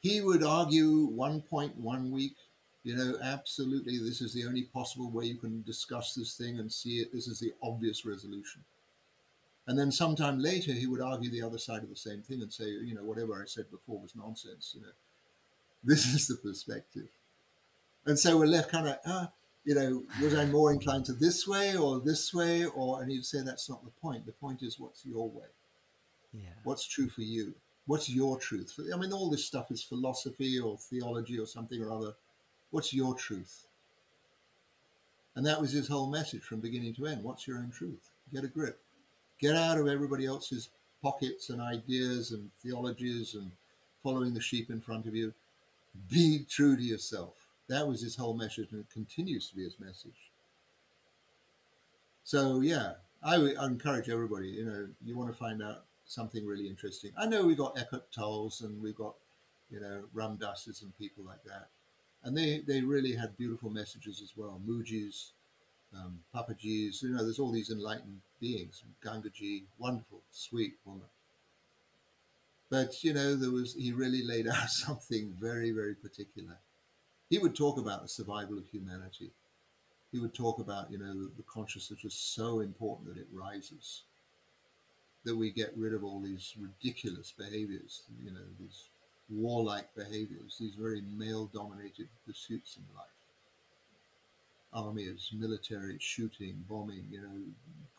He would argue one point one week, you know, absolutely, this is the only possible way you can discuss this thing and see it. This is the obvious resolution. And then sometime later, he would argue the other side of the same thing and say, you know, whatever I said before was nonsense. You know, this is the perspective. And so we're left kind of, ah, you know, was I more inclined to this way or this way? Or, and he'd say, that's not the point. The point is, what's your way? Yeah. What's true for you? what's your truth? I mean, all this stuff is philosophy or theology or something or other. What's your truth? And that was his whole message from beginning to end. What's your own truth? Get a grip. Get out of everybody else's pockets and ideas and theologies and following the sheep in front of you. Be true to yourself. That was his whole message, and it continues to be his message. So, yeah, I would encourage everybody, you know, you want to find out something really interesting. I know we've got Eckhart Tolle's and we've got, you know, Ram Dasses and people like that. And they, they really had beautiful messages as well. Muji's, um, Papaji's, you know, there's all these enlightened beings. Gangaji, wonderful, sweet woman. But, you know, there was, he really laid out something very, very particular. He would talk about the survival of humanity. He would talk about, you know, the, the consciousness was so important that it rises, that we get rid of all these ridiculous behaviors, you know, these warlike behaviors, these very male-dominated pursuits in life. Armies, military, shooting, bombing, you know,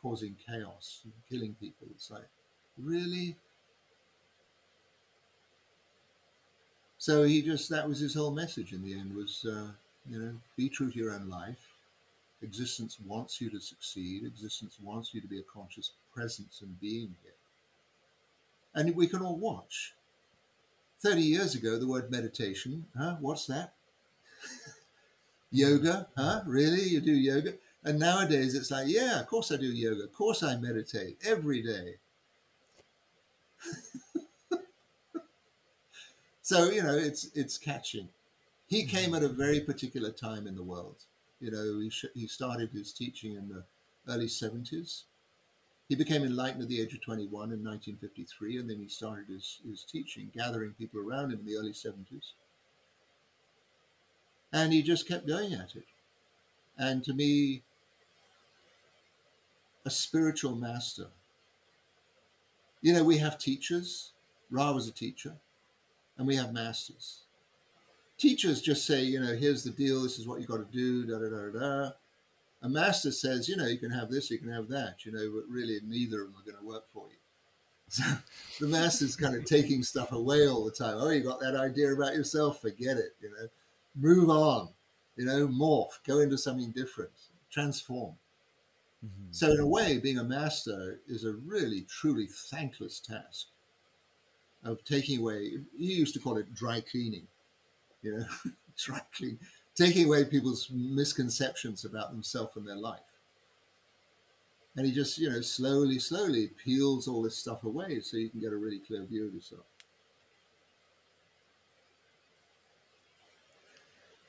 causing chaos, killing people. It's like, really? So he just, that was his whole message in the end was, uh, you know, be true to your own life. Existence wants you to succeed. Existence wants you to be a conscious presence and being here. And we can all watch. thirty years ago, the word meditation, huh? What's that? Yoga, huh? Really? You do yoga? And nowadays it's like, yeah, of course I do yoga. Of course I meditate every day. So, you know, it's it's catching. He came at a very particular time in the world. You know, he, sh- he started his teaching in the early seventies. He became enlightened at the age of twenty-one in nineteen fifty-three, and then he started his, his teaching, gathering people around him in the early seventies. And he just kept going at it. And to me, a spiritual master. You know, we have teachers. Ra was a teacher. And we have masters. Teachers just say, you know, here's the deal, this is what you've got to do, da da da da. A master says, you know, you can have this, you can have that, you know, but really neither of them are going to work for you. So the master's kind of taking stuff away all the time. Oh, you got that idea about yourself? Forget it, you know. Move on, you know, morph, go into something different, transform. Mm-hmm. So in a way, being a master is a really, truly thankless task of taking away, he used to call it dry cleaning. You know, tracking, taking away people's misconceptions about themselves and their life. And he just, you know, slowly, slowly peels all this stuff away so you can get a really clear view of yourself.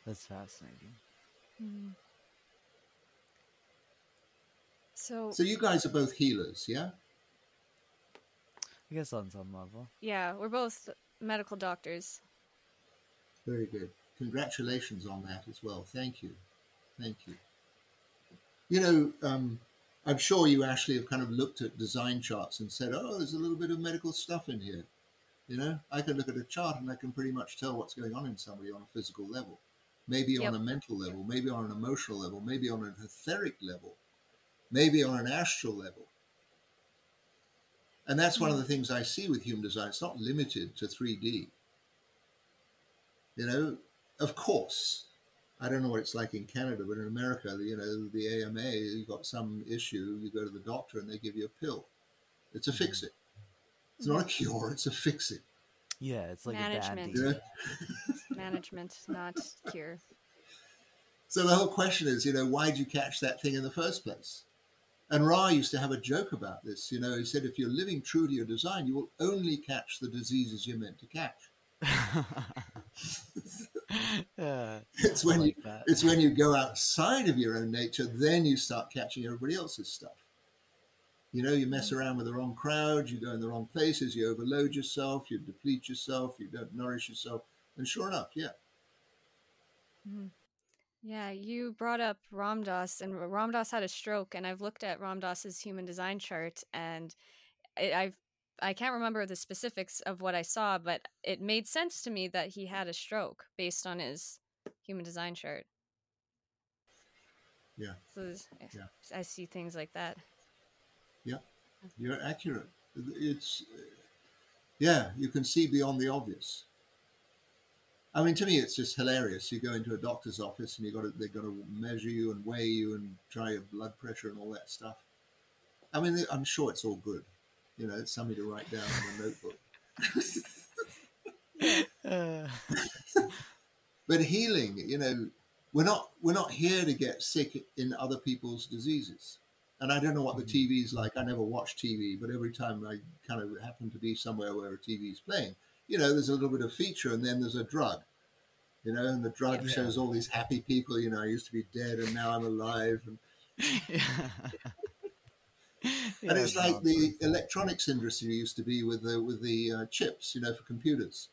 That's fascinating. Mm. So, so you guys are both healers, yeah? I guess on some level. Yeah, we're both medical doctors. Very good. Congratulations on that as well. Thank you. Thank you. You know, um, I'm sure you actually have kind of looked at design charts and said, oh, there's a little bit of medical stuff in here. You know, I can look at a chart and I can pretty much tell what's going on in somebody on a physical level, maybe yep. on a mental level, maybe on an emotional level, maybe on an etheric level, maybe on an astral level. And that's mm-hmm. one of the things I see with human design. It's not limited to three D. You know, of course, I don't know what it's like in Canada, but in America, you know, the A M A, you've got some issue, you go to the doctor and they give you a pill. It's a fix-it. It's not a cure, it's a fix-it. Yeah, it's like management. A bad yeah. Management, not cure. So the whole question is, you know, why did you catch that thing in the first place? And Ra used to have a joke about this. You know, he said, if you're living true to your design, you will only catch the diseases you're meant to catch. Yeah, it's when like you that. It's when you go outside of your own nature, then you start catching everybody else's stuff. You know, you mess around with the wrong crowd, you go in the wrong places, you overload yourself, you deplete yourself, you don't nourish yourself, and sure enough, yeah. Mm-hmm. Yeah, you brought up Ram Dass, and Ram Dass had a stroke, and I've looked at Ram Dass's human design chart, and it, I've I can't remember the specifics of what I saw, but it made sense to me that he had a stroke based on his human design chart. Yeah. So yeah. I see things like that. Yeah, you're accurate. It's Yeah, you can see beyond the obvious. I mean, to me, it's just hilarious. You go into a doctor's office and you got to, they've got to measure you and weigh you and try your blood pressure and all that stuff. I mean, I'm sure it's all good. You know, it's something to write down in a notebook. uh. But healing, you know, we're not we're not here to get sick in other people's diseases. And I don't know what the T V's like. I never watch T V, but every time I kind of happen to be somewhere where a T V's playing, you know, there's a little bit of feature and then there's a drug, you know, and the drug yeah. shows all these happy people, you know, I used to be dead and now I'm alive. And, yeah. and yeah, it's like the fun. electronics industry used to be with the, with the uh, chips, you know, for computers.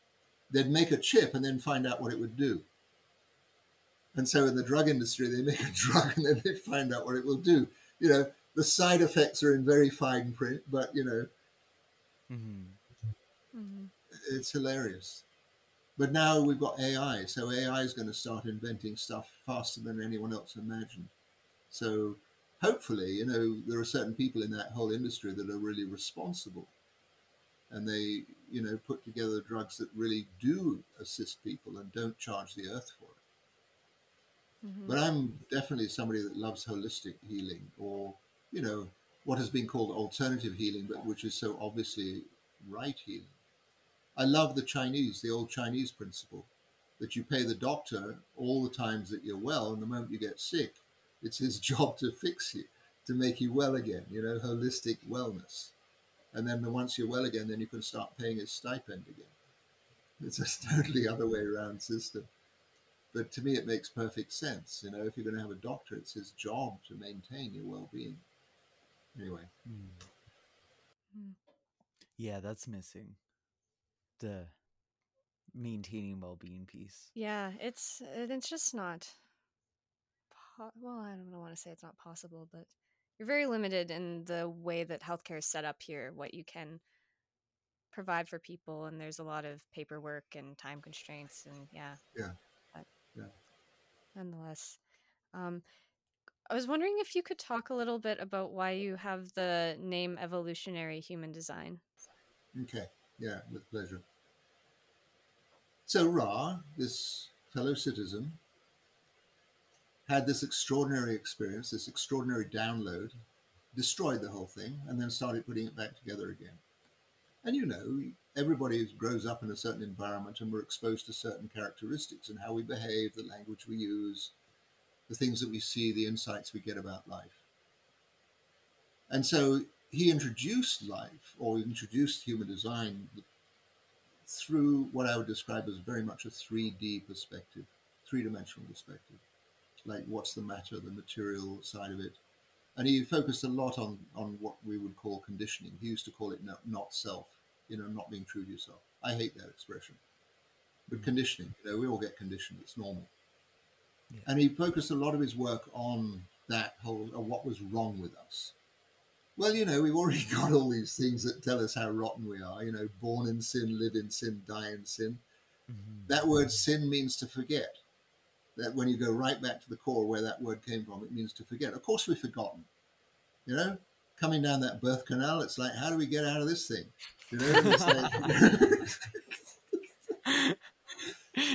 They'd make a chip and then find out what it would do. And so in the drug industry, they make a drug and then they find out what it will do. You know, the side effects are in very fine print, but, you know, mm-hmm. Mm-hmm. it's hilarious. But now we've got A I, so A I is going to start inventing stuff faster than anyone else imagined. So hopefully, you know, there are certain people in that whole industry that are really responsible, and they, you know, put together drugs that really do assist people and don't charge the earth for it. Mm-hmm. But I'm definitely somebody that loves holistic healing, or, you know, what has been called alternative healing, but which is so obviously right healing. I love the Chinese, the old Chinese principle, that you pay the doctor all the times that you're well, and the moment you get sick, it's his job to fix you, to make you well again, you know, holistic wellness. And then once you're well again, then you can start paying his stipend again. It's a totally other way around system. But to me, it makes perfect sense. You know, if you're going to have a doctor, it's his job to maintain your well-being. Anyway. Yeah, that's missing. The maintaining well-being piece. Yeah, it's it's just not po- well, I don't want to say it's not possible, but you're very limited in the way that healthcare is set up here, what you can provide for people, and there's a lot of paperwork and time constraints, and yeah. Yeah. But yeah. Nonetheless, um I was wondering if you could talk a little bit about why you have the name Evolutionary Human Design. Okay. Yeah, with pleasure. So Ra, this fellow citizen, had this extraordinary experience, this extraordinary download, destroyed the whole thing, and then started putting it back together again. And you know, everybody grows up in a certain environment and we're exposed to certain characteristics and how we behave, the language we use, the things that we see, the insights we get about life. And so he introduced life, or introduced human design, through what I would describe as very much a three D perspective, three-dimensional perspective, like what's the matter, the material side of it. And he focused a lot on, on what we would call conditioning. He used to call it not, not self, you know, not being true to yourself. I hate that expression. But conditioning, you know, we all get conditioned, it's normal. Yeah. And he focused a lot of his work on that whole, or what was wrong with us. Well, you know, we've already got all these things that tell us how rotten we are, you know, born in sin, live in sin, die in sin. Mm-hmm. That word sin means to forget. That when you go right back to the core where that word came from, it means to forget. Of course we've forgotten, you know, coming down that birth canal, it's like, how do we get out of this thing? You know, it's like,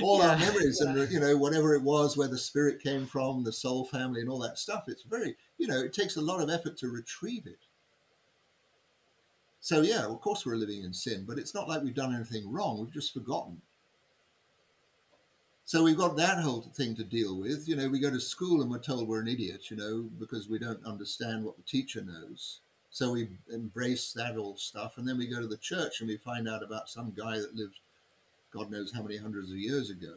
all yeah, our memories yeah. and, you know, whatever it was, where the spirit came from, the soul family and all that stuff, it's very, you know, it takes a lot of effort to retrieve it. So, yeah, of course we're living in sin, but it's not like we've done anything wrong. We've just forgotten. So we've got that whole thing to deal with. You know, we go to school and we're told we're an idiot, you know, because we don't understand what the teacher knows. So we embrace that old stuff. And then we go to the church and we find out about some guy that lived God knows how many hundreds of years ago,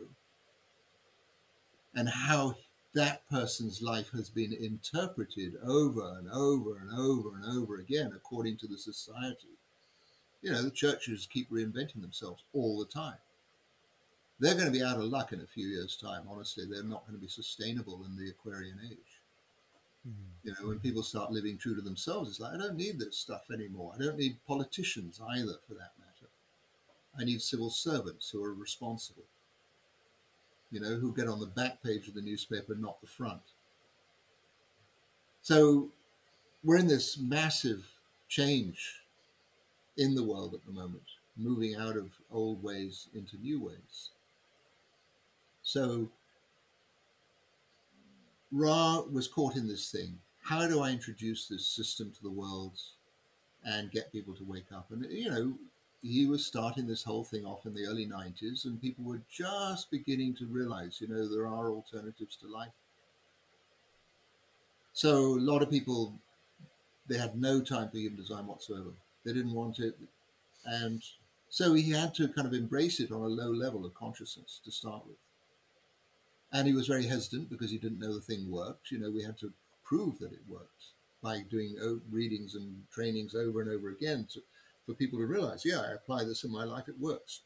and how that person's life has been interpreted over and over and over and over again, according to the society. You know, the churches keep reinventing themselves all the time. They're going to be out of luck in a few years' time. Honestly, they're not going to be sustainable in the Aquarian Age. Mm-hmm. You know, when people start living true to themselves, it's like, I don't need this stuff anymore. I don't need politicians either, for that matter. I need civil servants who are responsible. You know, who get on the back page of the newspaper, not the front. So we're in this massive change in the world at the moment. moving out of old ways into new ways. So Ra was caught in this thing. How do I introduce this system to the world and get people to wake up? And, you know, he was starting this whole thing off in the early nineties, and people were just beginning to realize, you know, there are alternatives to life. So a lot of people, they had no time for human design whatsoever. They didn't want it. And so he had to kind of embrace it on a low level of consciousness to start with. And he was very hesitant because he didn't know the thing worked. You know, we had to prove that it worked by doing readings and trainings over and over again to, for people to realize, yeah, I apply this in my life, it works.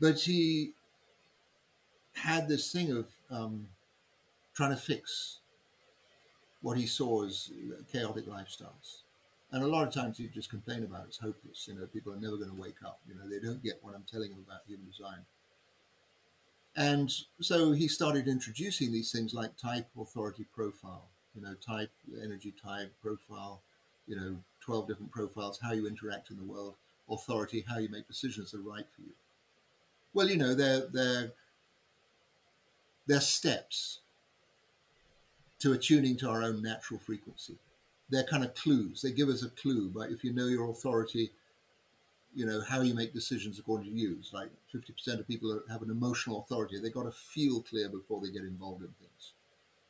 But he had this thing of um, trying to fix what he saw as chaotic lifestyles. And a lot of times you just complain about it. It's hopeless. You know, people are never going to wake up. You know, they don't get what I'm telling them about human design. And so he started introducing these things like type, authority, profile, you know, type, energy type, profile, you know, twelve different profiles, how you interact in the world, authority, how you make decisions that are right for you. Well, you know, they're, they're, they're steps to attuning to our own natural frequency. They're kind of clues. They give us a clue. But if you know your authority, you know, how you make decisions according to you. It's like fifty percent of people have an emotional authority. They've got to feel clear before they get involved in things.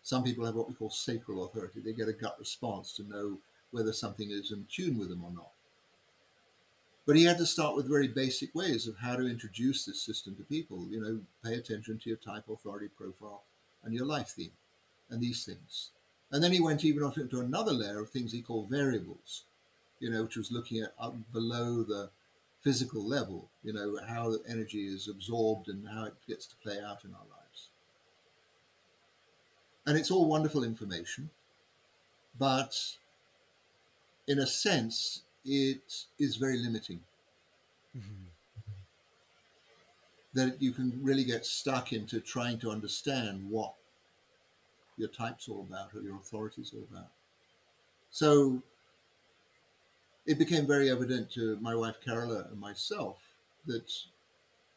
Some people have what we call sacral authority. They get a gut response to know whether something is in tune with them or not. But he had to start with very basic ways of how to introduce this system to people. You know, pay attention to your type, authority, profile, and your life theme, and these things. And then he went even off into another layer of things he called variables, you know, which was looking at up below the physical level, you know, how the energy is absorbed and how it gets to play out in our lives. And it's all wonderful information, but in a sense, it is very limiting. Mm-hmm. That you can really get stuck into trying to understand what your type's all about or your authority's all about. So it became very evident to my wife, Carola, and myself that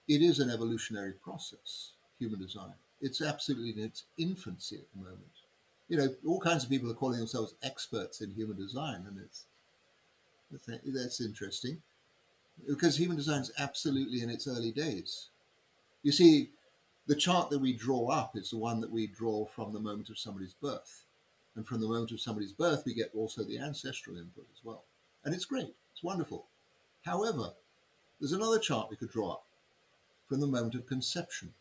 it is an evolutionary process, human design. It's absolutely in its infancy at the moment. You know, all kinds of people are calling themselves experts in human design, and it's, that's interesting because human design is absolutely in its early days. You see, the chart that we draw up is the one that we draw from the moment of somebody's birth. And from the moment of somebody's birth, we get also the ancestral input as well. And it's great. It's wonderful. However, there's another chart we could draw up from the moment of conception.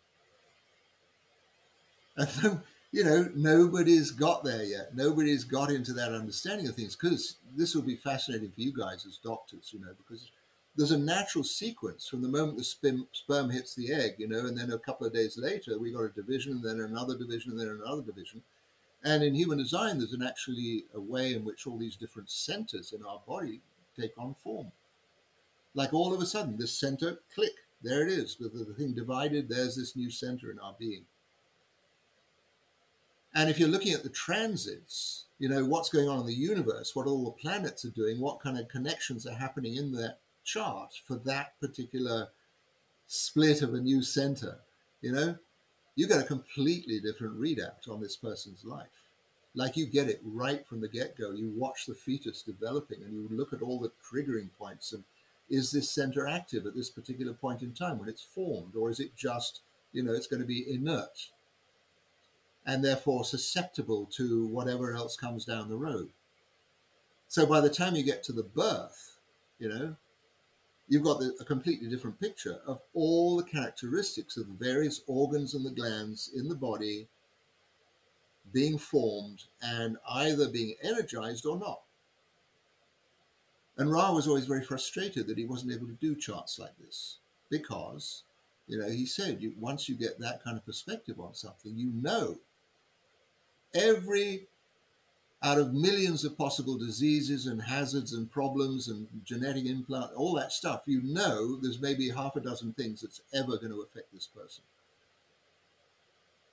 And so, you know, nobody's got there yet. Nobody's got into that understanding of things, because this will be fascinating for you guys as doctors, you know, because there's a natural sequence from the moment the sperm, sperm hits the egg, you know, and then a couple of days later, we got a division, and then another division, and then another division. And in human design, there's an actually a way in which all these different centers in our body take on form. Like all of a sudden, this center, click, there it is. With the thing divided, there's this new center in our being. And if you're looking at the transits, you know, what's going on in the universe, what all the planets are doing, what kind of connections are happening in that chart for that particular split of a new center, you know, you get a completely different readout on this person's life. Like you get it right from the get-go. You watch the fetus developing and you look at all the triggering points. And is this center active at this particular point in time when it's formed? Or is it just, you know, it's going to be inert and therefore susceptible to whatever else comes down the road? So by the time you get to the birth, you know, you've got a completely different picture of all the characteristics of the various organs and the glands in the body being formed and either being energized or not. And Ra was always very frustrated that he wasn't able to do charts like this because, you know, he said, you, once you get that kind of perspective on something, you know, every out of millions of possible diseases and hazards and problems and genetic implant, all that stuff, you know there's maybe half a dozen things that's ever going to affect this person.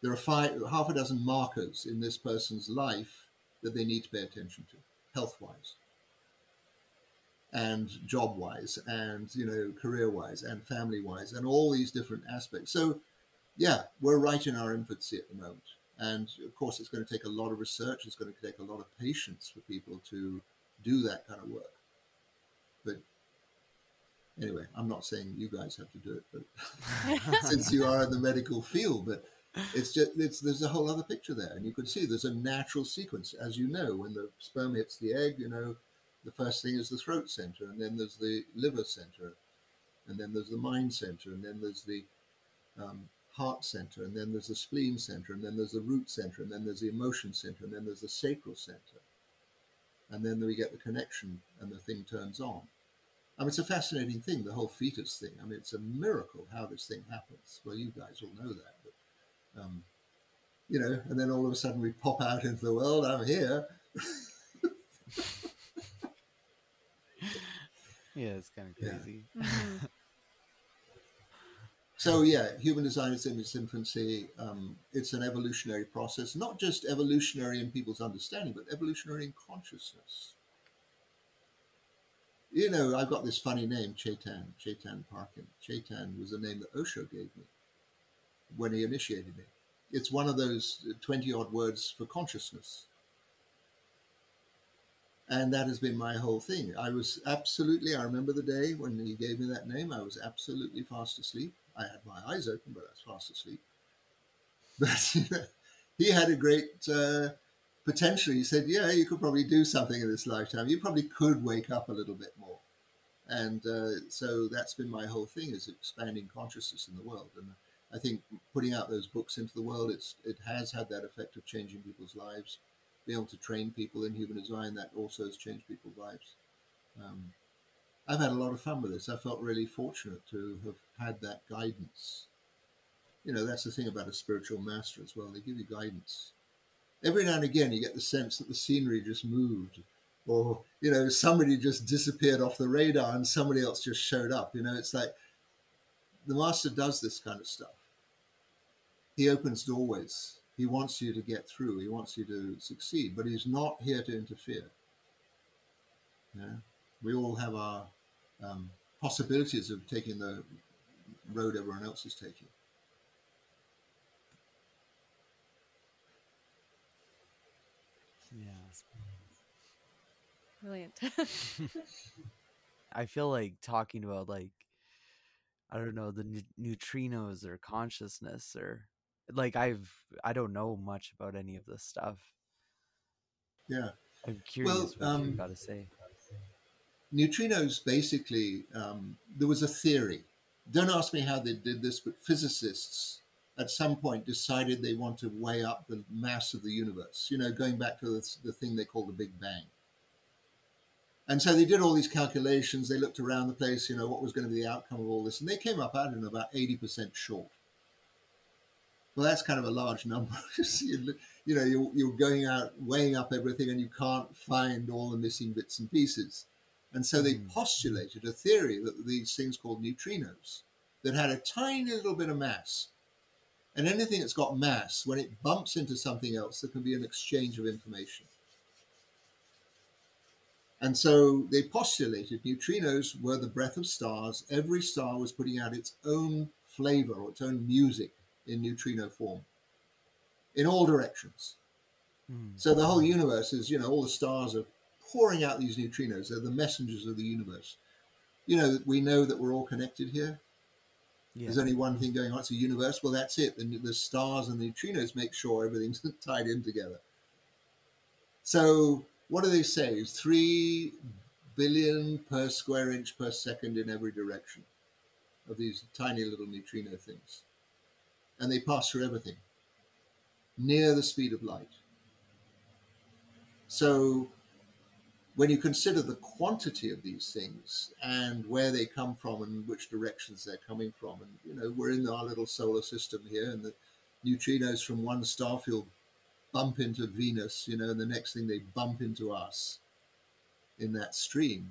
There are five, half a dozen markers in this person's life that they need to pay attention to, health-wise. and job-wise, and, you know, career-wise, and family-wise, and all these different aspects. So, yeah, we're right in our infancy at the moment. And, of course, it's going to take a lot of research. It's going to take a lot of patience for people to do that kind of work. But anyway, I'm not saying you guys have to do it, but since you are in the medical field, but it's just, it's, there's a whole other picture there. And you can see there's a natural sequence. As you know, when the sperm hits the egg, you know, the first thing is the throat center, and then there's the liver center, and then there's the mind center, and then there's the um, heart center, and then there's the spleen center, and then there's the root center, and then there's the emotion center, and then there's the sacral center. And then we get the connection and the thing turns on. I mean, it's a fascinating thing, the whole fetus thing. I mean, it's a miracle how this thing happens. Well, you guys all know that. But, um, you know, and then all of a sudden we pop out into the world. I'm here. Yeah, it's kind of crazy. Yeah. So, yeah, human design is in its infancy. Um, it's an evolutionary process, not just evolutionary in people's understanding, but evolutionary in consciousness. You know, I've got this funny name, Chetan, Chetan Parkyn. Chetan was the name that Osho gave me when he initiated me. It's one of those twenty-odd words for consciousness. And that has been my whole thing. I was absolutely, I remember the day when he gave me that name, I was absolutely fast asleep. I had my eyes open, but I was fast asleep. But you know, he had a great... Uh, Potentially, he said, yeah, you could probably do something in this lifetime. You probably could wake up a little bit more. And uh, so that's been my whole thing, is expanding consciousness in the world. And I think putting out those books into the world, it's, it has had that effect of changing people's lives. Being able to train people in human design, that also has changed people's lives. Um, I've had a lot of fun with this. I felt really fortunate to have had that guidance. You know, that's the thing about a spiritual master as well. They give you guidance. Every now and again, you get the sense that the scenery just moved, or, you know, somebody just disappeared off the radar and somebody else just showed up. You know, it's like the master does this kind of stuff. He opens doorways. He wants you to get through. He wants you to succeed, but he's not here to interfere. Yeah? We all have our um, possibilities of taking the road everyone else is taking. Yes. Brilliant. I feel like talking about, like, I don't know, the n- neutrinos or consciousness, or like I've I don't know much about any of this stuff. Yeah. I'm curious well, what um, you've got to say. Neutrinos basically, um, there was a theory. Don't ask me how they did this, but physicists at some point decided they want to weigh up the mass of the universe, you know, going back to the, the thing they call the Big Bang. And so they did all these calculations. They looked around the place, you know, what was going to be the outcome of all this. And they came up out in about eighty percent short. Well, that's kind of a large number. you, you know, you're, you're going out, weighing up everything, and you can't find all the missing bits and pieces. And so they mm. postulated a theory that these things called neutrinos that had a tiny little bit of mass. And anything that's got mass, when it bumps into something else, there can be an exchange of information. And so they postulated neutrinos were the breath of stars. Every star was putting out its own flavor or its own music in neutrino form in all directions. Mm. So the whole universe is, you know, all the stars are pouring out these neutrinos. They're the messengers of the universe. You know, we know that we're all connected here. Yeah. There's only one thing going on. It's a universe. Well, that's it. And the stars and the neutrinos make sure everything's tied in together. So what do they say? Three billion per square inch per second in every direction of these tiny little neutrino things. And they pass through everything near the speed of light. So when you consider the quantity of these things and where they come from and which directions they're coming from, and, you know, we're in our little solar system here, and the neutrinos from one star field bump into Venus, you know, and the next thing they bump into us in that stream.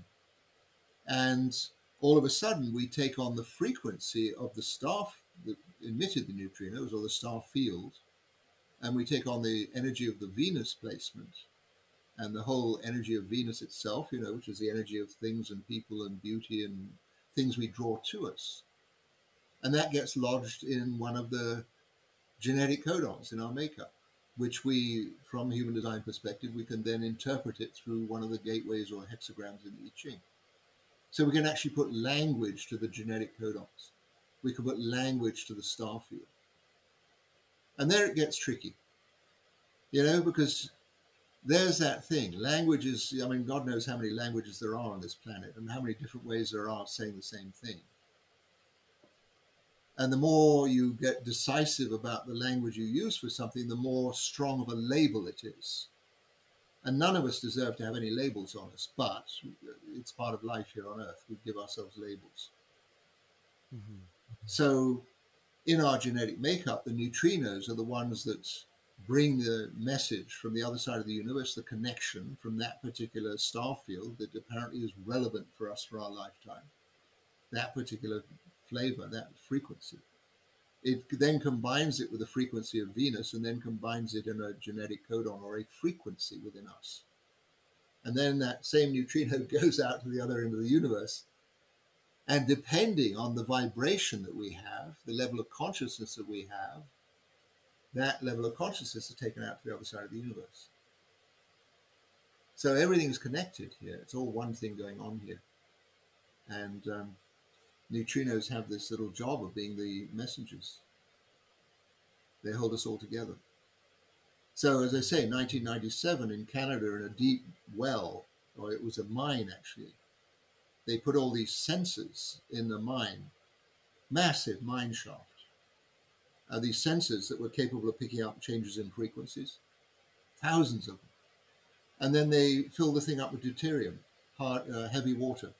And all of a sudden we take on the frequency of the star that emitted the neutrinos, or the star field, and we take on the energy of the Venus placement. and the whole energy of Venus itself, you know, which is the energy of things and people and beauty and things we draw to us. And that gets lodged in one of the genetic codons in our makeup, which we, from a human design perspective, we can then interpret it through one of the gateways or hexagrams in the I Ching. So we can actually put language to the genetic codons. We can put language to the star field. And there it gets tricky, you know, because there's that thing. Language is, I mean, God knows how many languages there are on this planet and how many different ways there are of saying the same thing. And the more you get decisive about the language you use for something, the more strong of a label it is. And none of us deserve to have any labels on us, but it's part of life here on Earth. We give ourselves labels. Mm-hmm. So in our genetic makeup, the neutrinos are the ones that bring the message from the other side of the universe, the connection from that particular star field that apparently is relevant for us for our lifetime, that particular flavor, that frequency. It then combines it with the frequency of Venus and then combines it in a genetic codon or a frequency within us. And then that same neutrino goes out to the other end of the universe. And depending on the vibration that we have, the level of consciousness that we have, that level of consciousness is taken out to the other side of the universe. So everything's connected here. It's all one thing going on here. And um, neutrinos have this little job of being the messengers. They hold us all together. So as I say, nineteen ninety-seven in Canada, in a deep well, or it was a mine actually, they put all these sensors in the mine, massive mine shaft. Uh, these sensors that were capable of picking up changes in frequencies, thousands of them. And then they fill the thing up with deuterium, hard, uh, heavy water,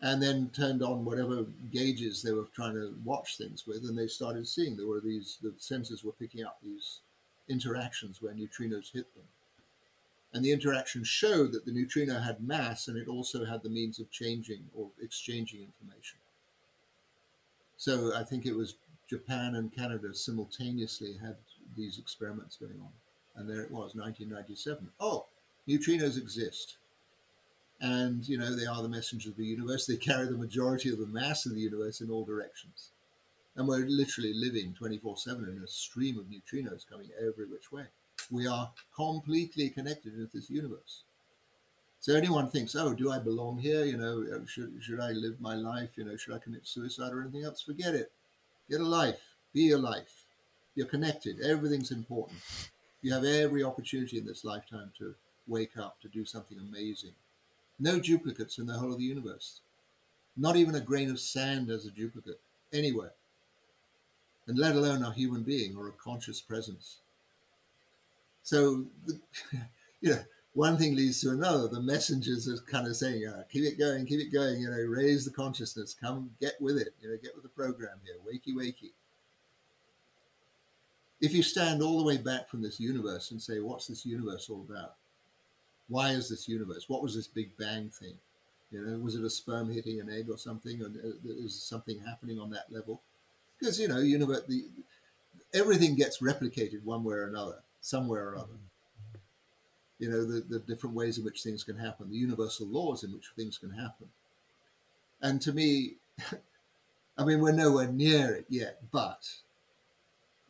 and then turned on whatever gauges they were trying to watch things with, and they started seeing there were these, the sensors were picking up these interactions where neutrinos hit them. And the interaction showed that the neutrino had mass, and it also had the means of changing or exchanging information. So I think it was Japan and Canada simultaneously had these experiments going on. And there it was, nineteen ninety-seven. Oh, neutrinos exist. And, you know, they are the messengers of the universe. They carry the majority of the mass of the universe in all directions. And we're literally living twenty-four seven in a stream of neutrinos coming every which way. We are completely connected with this universe. So anyone thinks, oh, do I belong here? You know, should should I live my life? You know, should I commit suicide or anything else? Forget it. Get a life. Be a life. You're connected. Everything's important. You have every opportunity in this lifetime to wake up, to do something amazing. No duplicates in the whole of the universe. Not even a grain of sand as a duplicate anywhere. And let alone a human being or a conscious presence. So, you know, one thing leads to another. The messengers are kind of saying, oh, keep it going, keep it going, you know, raise the consciousness, come get with it, you know, get with the program here, wakey, wakey. If you stand all the way back from this universe and say, what's this universe all about? Why is this universe? What was this Big Bang thing? You know, was it a sperm hitting an egg or something? And is something happening on that level? Because, you know, universe, the, everything gets replicated one way or another, somewhere or other. You know, the, the different ways in which things can happen, the universal laws in which things can happen. And to me, I mean, we're nowhere near it yet, but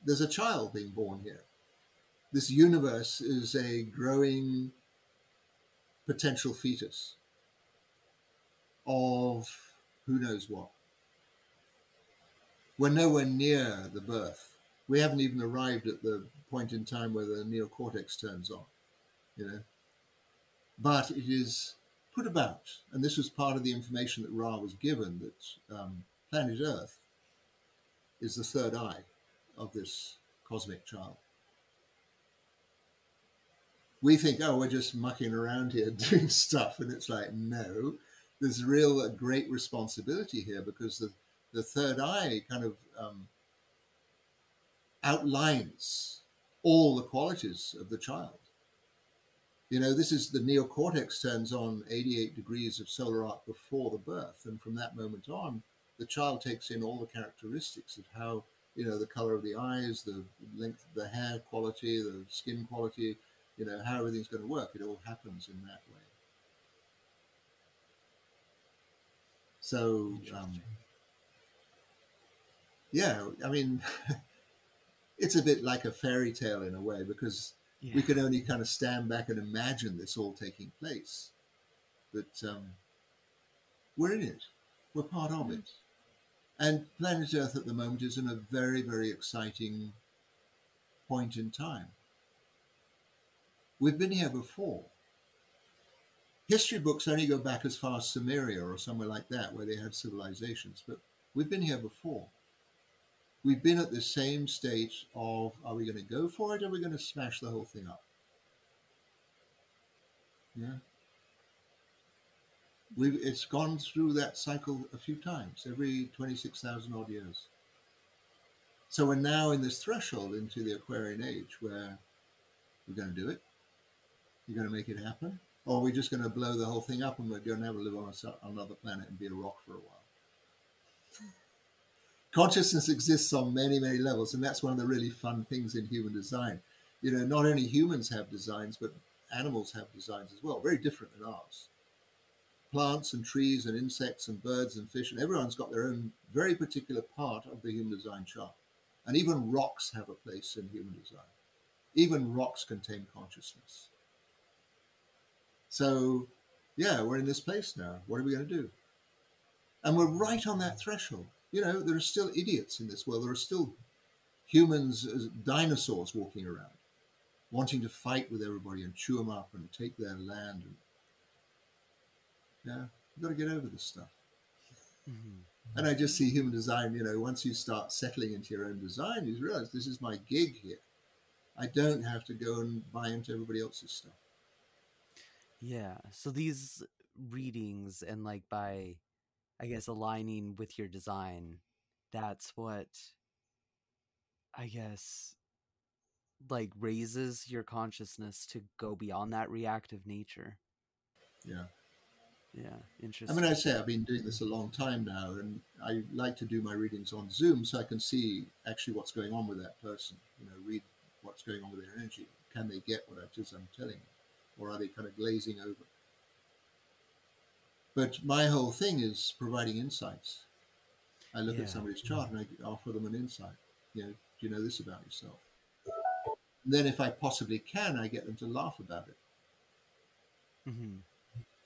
there's a child being born here. This universe is a growing potential fetus of who knows what. We're nowhere near the birth. We haven't even arrived at the point in time where the neocortex turns on. You know, but it is put about, and this was part of the information that Ra was given, that um, planet Earth is the third eye of this cosmic child. We think, oh, we're just mucking around here doing stuff, and it's like, no, there's real a great responsibility here, because the, the third eye kind of um, outlines all the qualities of the child. You know, this is the neocortex turns on eighty-eight degrees of solar arc before the birth. And from that moment on, the child takes in all the characteristics of how, you know, the color of the eyes, the length of the hair quality, the skin quality, you know, how everything's going to work. It all happens in that way. So, um, yeah, I mean, it's a bit like a fairy tale in a way, because yeah. we can only kind of stand back and imagine this all taking place. But um, we're in it. We're part of it. And planet Earth at the moment is in a very, very exciting point in time. We've been here before. History books only go back as far as Sumeria or somewhere like that, where they had civilizations. But we've been here before. We've been at the same state of, are we going to go for it, or are we going to smash the whole thing up? Yeah. We've, it's gone through that cycle a few times, every twenty-six thousand odd years. So we're now in this threshold into the Aquarian Age where we're going to do it. You're going to make it happen. Or we're just going to blow the whole thing up and we're going to have to live on, a, on another planet and be a rock for a while. Consciousness exists on many, many levels. And that's one of the really fun things in human design. You know, not only humans have designs, but animals have designs as well. Very different than ours. Plants and trees and insects and birds and fish, and everyone's got their own very particular part of the human design chart. And even rocks have a place in human design. Even rocks contain consciousness. So, yeah, we're in this place now. What are we going to do? And we're right on that threshold. You know, there are still idiots in this world. There are still humans as dinosaurs walking around, wanting to fight with everybody and chew them up and take their land and yeah, you've got to get over this stuff. Mm-hmm. And I just see human design, you know, once you start settling into your own design, you realize this is my gig here. I don't have to go and buy into everybody else's stuff. Yeah. So these readings and like by, I guess, aligning with your design, that's what, I guess, like raises your consciousness to go beyond that reactive nature. Yeah. Yeah, interesting. I mean, I say I've been doing this a long time now, and I like to do my readings on Zoom so I can see actually what's going on with that person, you know, read what's going on with their energy. Can they get what it is I'm telling them? Or are they kind of glazing over? But my whole thing is providing insights. I look yeah, at somebody's chart yeah. and I offer them an insight. You know, do you know this about yourself? And then if I possibly can, I get them to laugh about it. Mm-hmm.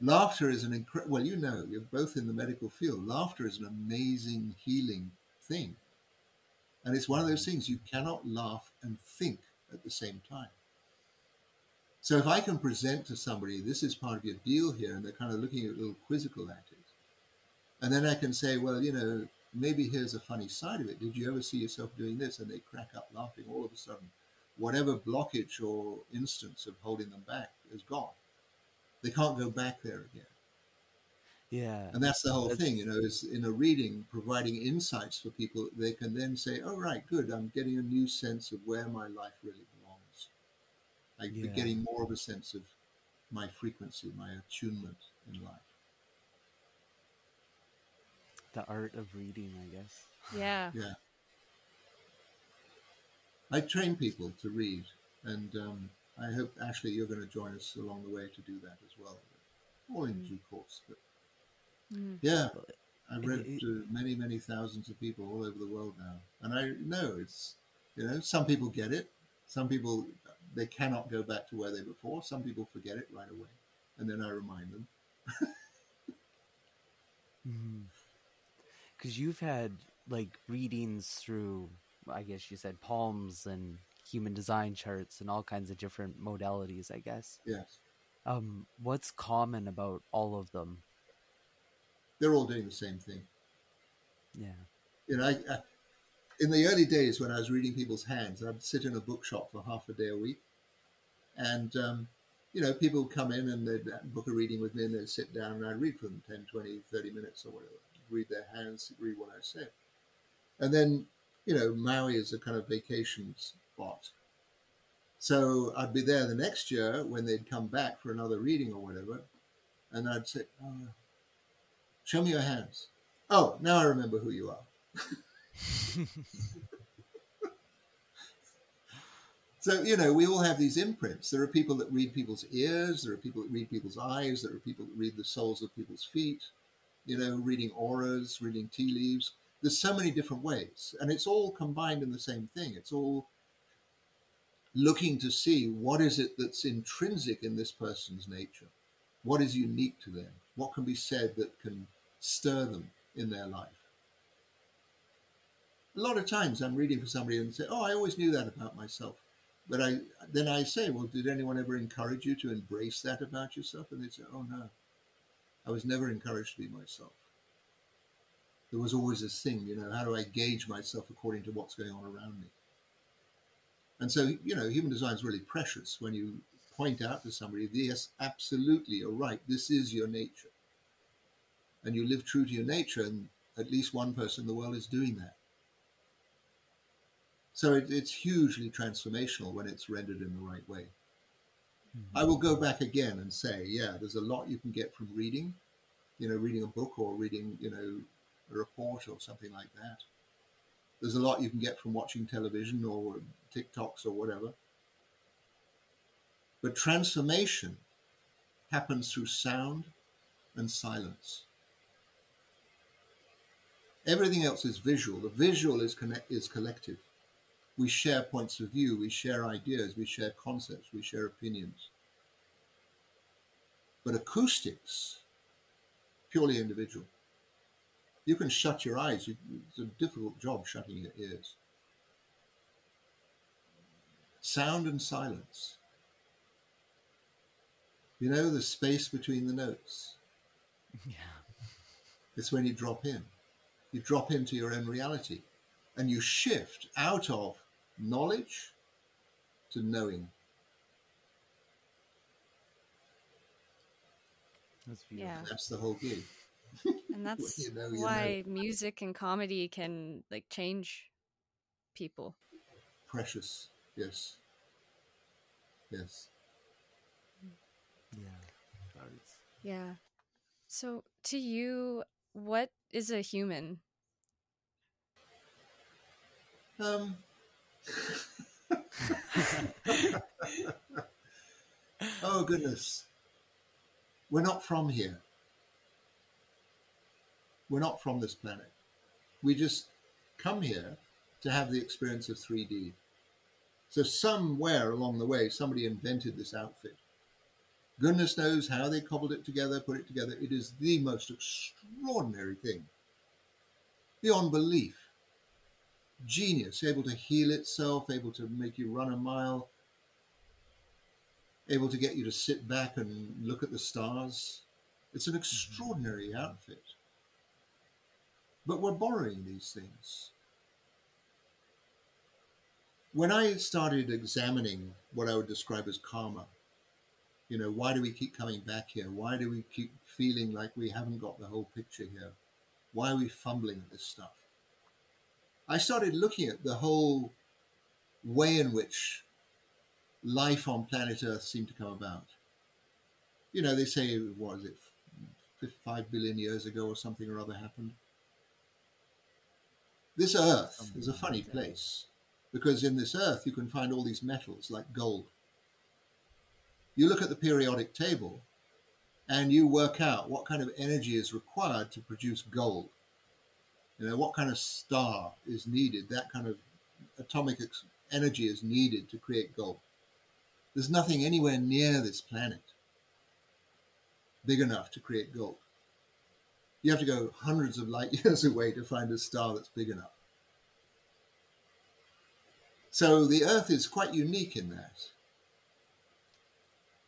Laughter is an incredible, well, you know, you're both in the medical field. Laughter is an amazing healing thing. And it's one of those things you cannot laugh and think at the same time. So if I can present to somebody, this is part of your deal here, and they're kind of looking a little quizzical at it. And then I can say, well, you know, maybe here's a funny side of it. Did you ever see yourself doing this? And they crack up laughing all of a sudden. Whatever blockage or instance of holding them back is gone. They can't go back there again. Yeah. And that's the whole that's, thing, you know, is in a reading, providing insights for people. They can then say, oh, right, good. I'm getting a new sense of where my life really belongs. I'm yeah. getting more of a sense of my frequency, my attunement in life. The art of reading, I guess. Yeah. Yeah. I train people to read, and um I hope, Ashley, you're going to join us along the way to do that as well. All in due course. But mm. Yeah, I've read it, it, to many, many thousands of people all over the world now. And I know it's, you know, some people get it. Some people, they cannot go back to where they were before. Some people forget it right away. And then I remind them. Because mm. you've had, like, readings through, I guess you said, palms and human design charts and all kinds of different modalities, I guess. Yes. Um, what's common about all of them? They're all doing the same thing. Yeah. You know, I, I, in the early days when I was reading people's hands, I'd sit in a bookshop for half a day a week. And, um, you know, people would come in and they'd book a reading with me and they'd sit down and I'd read for them ten, twenty, thirty minutes or whatever. Read their hands, read what I said. And then, you know, Maui is a kind of vacation spot. So I'd be there the next year when they'd come back for another reading or whatever. And I'd say, oh, show me your hands. Oh, now I remember who you are. So, you know, we all have these imprints. There are people that read people's ears. There are people that read people's eyes. There are people that read the soles of people's feet, you know, reading auras, reading tea leaves. There's so many different ways. And it's all combined in the same thing. It's all looking to see what is it that's intrinsic in this person's nature. What is unique to them? What can be said that can stir them in their life? A lot of times I'm reading for somebody and say, oh, I always knew that about myself. But I then I say, well, did anyone ever encourage you to embrace that about yourself? And they say, oh, no, I was never encouraged to be myself. There was always this thing, you know, how do I gauge myself according to what's going on around me? And so, you know, human design is really precious when you point out to somebody, yes, absolutely, you're right, this is your nature. And you live true to your nature, and at least one person in the world is doing that. So it, it's hugely transformational when it's rendered in the right way. Mm-hmm. I will go back again and say, yeah, there's a lot you can get from reading, you know, reading a book or reading, you know, a report or something like that. There's a lot you can get from watching television or TikToks or whatever. But transformation happens through sound and silence. Everything else is visual. The visual is connect, is collective. We share points of view, we share ideas, we share concepts, we share opinions. But acoustics, purely individual. You can shut your eyes. It's a difficult job shutting your ears. Sound and silence. You know, the space between the notes. Yeah. It's when you drop in. You drop into your own reality. And you shift out of knowledge to knowing. That's beautiful. Yeah. That's the whole gig. And that's you know, you why know. Music and comedy can like change people. Precious. Yes. Yes. Yeah. Yeah. So to you, what is a human? Um, oh, goodness. We're not from here. We're not from this planet. We just come here to have the experience of three D. So somewhere along the way, somebody invented this outfit. Goodness knows how they cobbled it together, put it together. It is the most extraordinary thing. Beyond belief. Genius, able to heal itself, able to make you run a mile, able to get you to sit back and look at the stars. It's an extraordinary outfit. But we're borrowing these things. When I started examining what I would describe as karma, you know, why do we keep coming back here? Why do we keep feeling like we haven't got the whole picture here? Why are we fumbling at this stuff? I started looking at the whole way in which life on planet Earth seemed to come about. You know, they say, what is it, five billion years ago or something or other happened. This Earth is a funny place because in this Earth you can find all these metals like gold. You look at the periodic table and you work out what kind of energy is required to produce gold. You know, what kind of star is needed, that kind of atomic ex- energy is needed to create gold. There's nothing anywhere near this planet big enough to create gold. You have to go hundreds of light years away to find a star that's big enough. So the Earth is quite unique in that.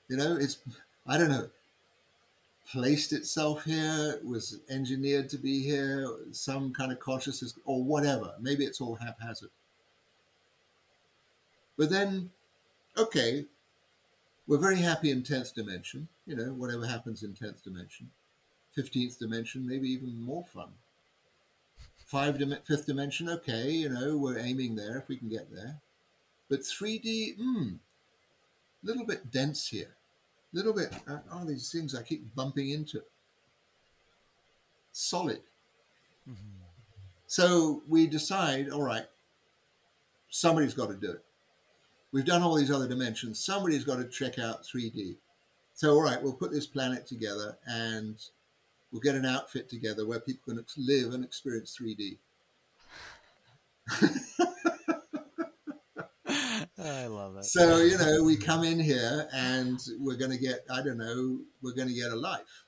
You know, it's, I don't know, placed itself here, was engineered to be here, some kind of consciousness or whatever. Maybe it's all haphazard. But then, okay, we're very happy in tenth dimension, you know, whatever happens in tenth dimension. fifteenth dimension, maybe even more fun. Five dim- fifth dimension, okay, you know, we're aiming there if we can get there. But three D, hmm, a little bit dense here. Little bit, uh, oh, these things I keep bumping into. Solid. Mm-hmm. So we decide, all right, somebody's got to do it. We've done all these other dimensions. Somebody's got to check out three D. So, all right, we'll put this planet together and we'll get an outfit together where people can live and experience three D. I love it. So, you know, we come in here and we're going to get, I don't know, we're going to get a life.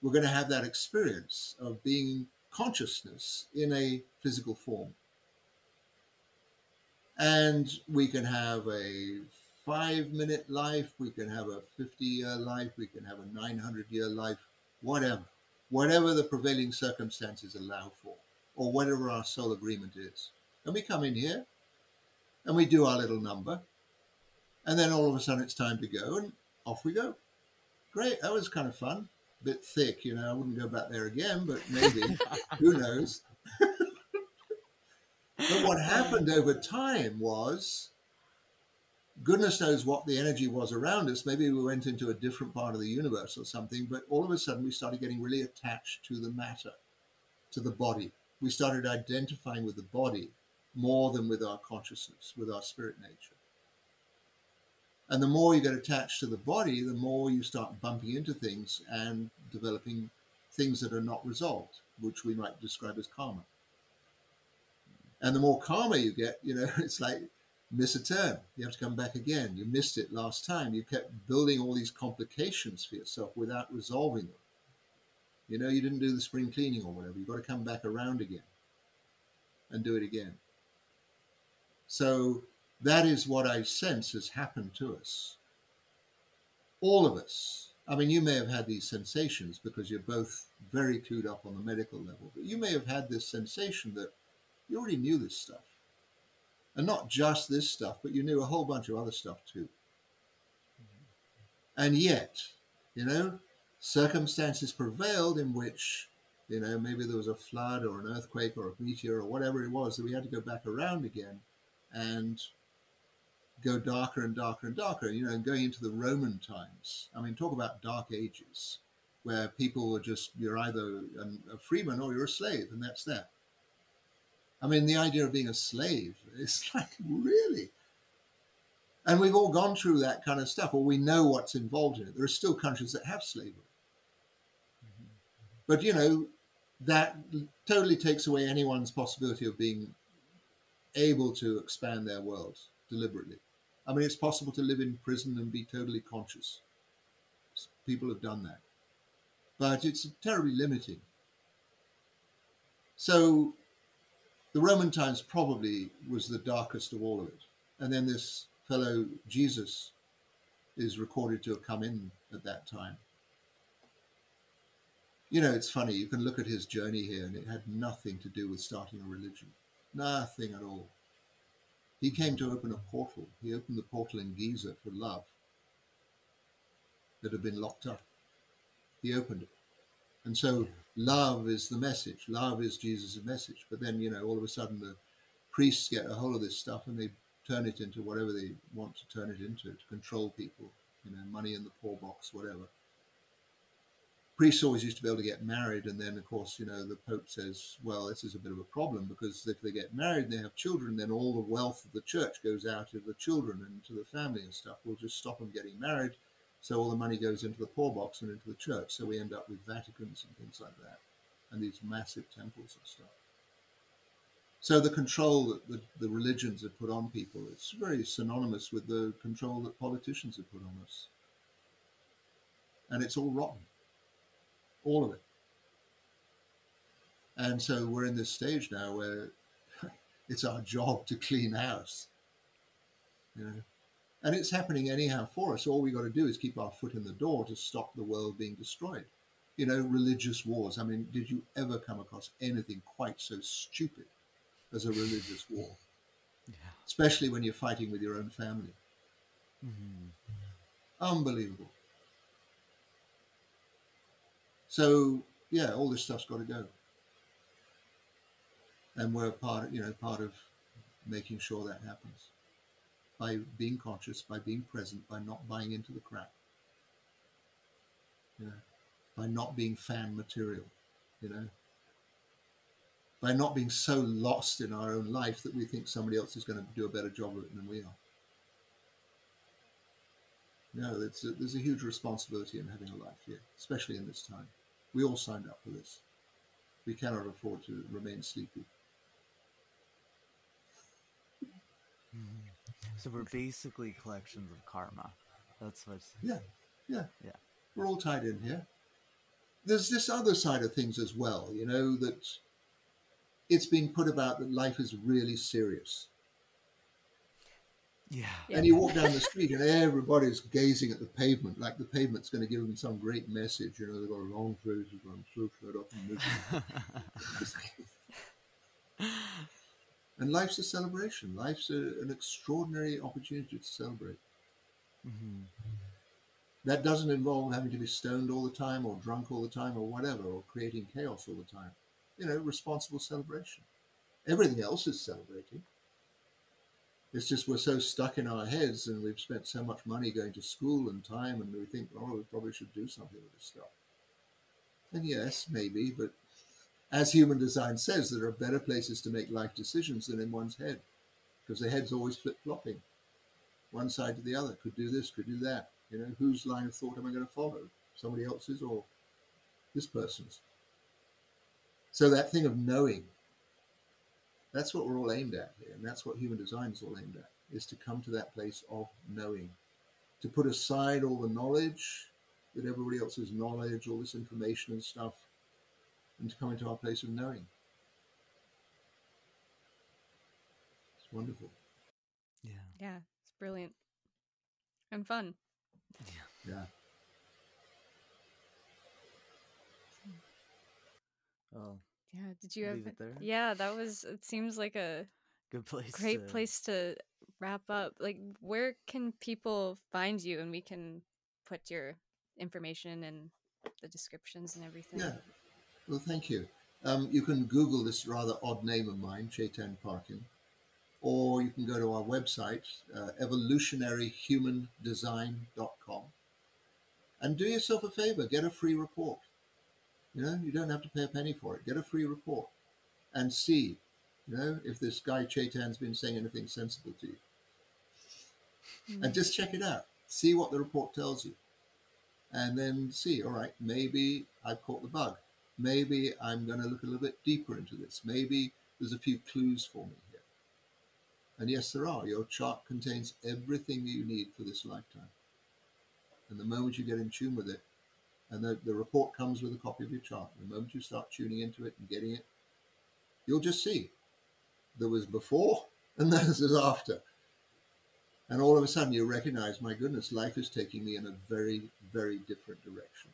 We're going to have that experience of being consciousness in a physical form. And we can have a five-minute life, we can have a fifty-year life, we can have a nine hundred-year life, whatever. Whatever the prevailing circumstances allow for, or whatever our soul agreement is. And we come in here, and we do our little number, and then all of a sudden it's time to go, and off we go. Great, that was kind of fun. A bit thick, you know, I wouldn't go back there again, but maybe, who knows. But what happened over time was, goodness knows what the energy was around us. Maybe we went into a different part of the universe or something, but all of a sudden we started getting really attached to the matter, to the body. We started identifying with the body more than with our consciousness, with our spirit nature. And the more you get attached to the body, the more you start bumping into things and developing things that are not resolved, which we might describe as karma. And the more karma you get, you know, it's like miss a turn. You have to come back again. You missed it last time. You kept building all these complications for yourself without resolving them. You know, you didn't do the spring cleaning or whatever. You've got to come back around again and do it again. So that is what I sense has happened to us. All of us. I mean, you may have had these sensations because you're both very clued up on the medical level, but you may have had this sensation that you already knew this stuff. And not just this stuff, but you knew a whole bunch of other stuff too. And yet, you know, circumstances prevailed in which, you know, maybe there was a flood or an earthquake or a meteor or whatever it was that we had to go back around again and go darker and darker and darker, you know, and going into the Roman times. I mean, talk about dark ages, where people were just, you're either a freeman or you're a slave, and that's that. I mean, the idea of being a slave, it's like, really? And we've all gone through that kind of stuff, or we know what's involved in it. There are still countries that have slavery. Mm-hmm. But, you know, that totally takes away anyone's possibility of being able to expand their world deliberately. I mean, it's possible to live in prison and be totally conscious. People have done that. But it's terribly limiting. So the Roman times probably was the darkest of all of it. And then this fellow Jesus is recorded to have come in at that time. You know, it's funny, you can look at his journey here and it had nothing to do with starting a religion. Nothing at all. He came to open a portal. He opened the portal in Giza for love that had been locked up. He opened it. And so love is the message. Love is Jesus' message. But then, you know, all of a sudden the priests get a hold of this stuff and they turn it into whatever they want to turn it into, to control people, you know, money in the poor box, whatever. Priests always used to be able to get married. And then, of course, you know, the Pope says, well, this is a bit of a problem because if they get married and they have children, then all the wealth of the church goes out of the children and to the family and stuff. We'll just stop them getting married. So all the money goes into the poor box and into the church. So we end up with Vaticans and things like that, and these massive temples and stuff. So the control that the, the religions have put on people, it's very synonymous with the control that politicians have put on us. And it's all rotten, all of it. And so we're in this stage now where it's our job to clean house, you know. And it's happening anyhow for us. All we got to do is keep our foot in the door to stop the world being destroyed. You know, religious wars. I mean, did you ever come across anything quite so stupid as a religious war? Yeah. Especially when you're fighting with your own family. Mm-hmm. Unbelievable. So, yeah, all this stuff's got to go. And we're part of, you know, part of making sure that happens. By being conscious, by being present, by not buying into the crap, you know, by not being fan material, you know, by not being so lost in our own life that we think somebody else is going to do a better job of it than we are. No, it's a, there's a huge responsibility in having a life here, especially in this time. We all signed up for this. We cannot afford to remain sleepy. So we're basically collections of karma. That's what. Yeah, yeah, yeah. We're all tied in here. There's this other side of things as well, you know, that it's being put about that life is really serious. Yeah. And you walk down the street and everybody's gazing at the pavement, like the pavement's going to give them some great message. You know, they've got a long phrase, they've got so fed up and moving. And life's a celebration. Life's a, an extraordinary opportunity to celebrate. Mm-hmm. That doesn't involve having to be stoned all the time or drunk all the time or whatever, or creating chaos all the time. You know, responsible celebration. Everything else is celebrating. It's just we're so stuck in our heads and we've spent so much money going to school and time and we think, oh, we probably should do something with this stuff. And yes, maybe, but as human design says, there are better places to make life decisions than in one's head, because the head's always flip-flopping. One side to the other, could do this, could do that. You know, whose line of thought am I going to follow? Somebody else's or this person's? So that thing of knowing, that's what we're all aimed at here, and that's what human design is all aimed at, is to come to that place of knowing, to put aside all the knowledge, that everybody else's knowledge, all this information and stuff, and to come into our place of knowing. It's wonderful. Yeah. Yeah, it's brilliant. And fun. Yeah. Yeah. Oh. Yeah, did you have it there? Yeah, that was, it seems like a good place. Great to... place to wrap up. Like, where can people find you, and we can put your information and the descriptions and everything? Yeah. Well, thank you. Um, you can Google this rather odd name of mine, Chetan Parkyn, or you can go to our website, uh, evolutionary human design dot com, and do yourself a favor, get a free report. You know, you don't have to pay a penny for it. Get a free report and see, you know, if this guy Chetan's been saying anything sensible to you. Mm-hmm. And just check it out. See what the report tells you. And then see, all right, maybe I've caught the bug. Maybe I'm going to look a little bit deeper into this. Maybe there's a few clues for me here. And yes, there are. Your chart contains everything that you need for this lifetime. And the moment you get in tune with it, and the, the report comes with a copy of your chart. The moment you start tuning into it and getting it, you'll just see there was before and there was after. And all of a sudden you recognize, my goodness, life is taking me in a very, very different direction.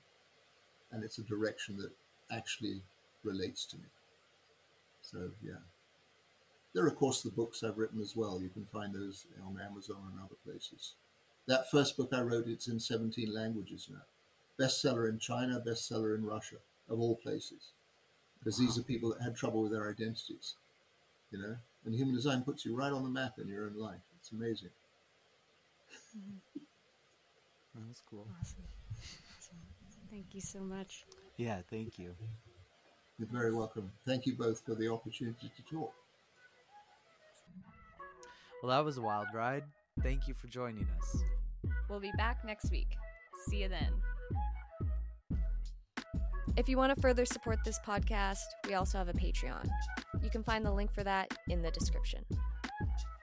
And it's a direction that actually relates to me. So, yeah. There are, of course, the books I've written as well. You can find those on Amazon and other places. That first book I wrote, it's in seventeen languages now. Bestseller in China, bestseller in Russia, of all places. Because wow. These are people that had trouble with their identities, you know? And human design puts you right on the map in your own life. It's amazing. Mm-hmm. Oh, that's cool. Awesome. Awesome. Thank you so much. Yeah, thank you. You're very welcome. Thank you both for the opportunity to talk. Well, that was a wild ride. Thank you for joining us. We'll be back next week. See you then. If you want to further support this podcast, we also have a Patreon. You can find the link for that in the description.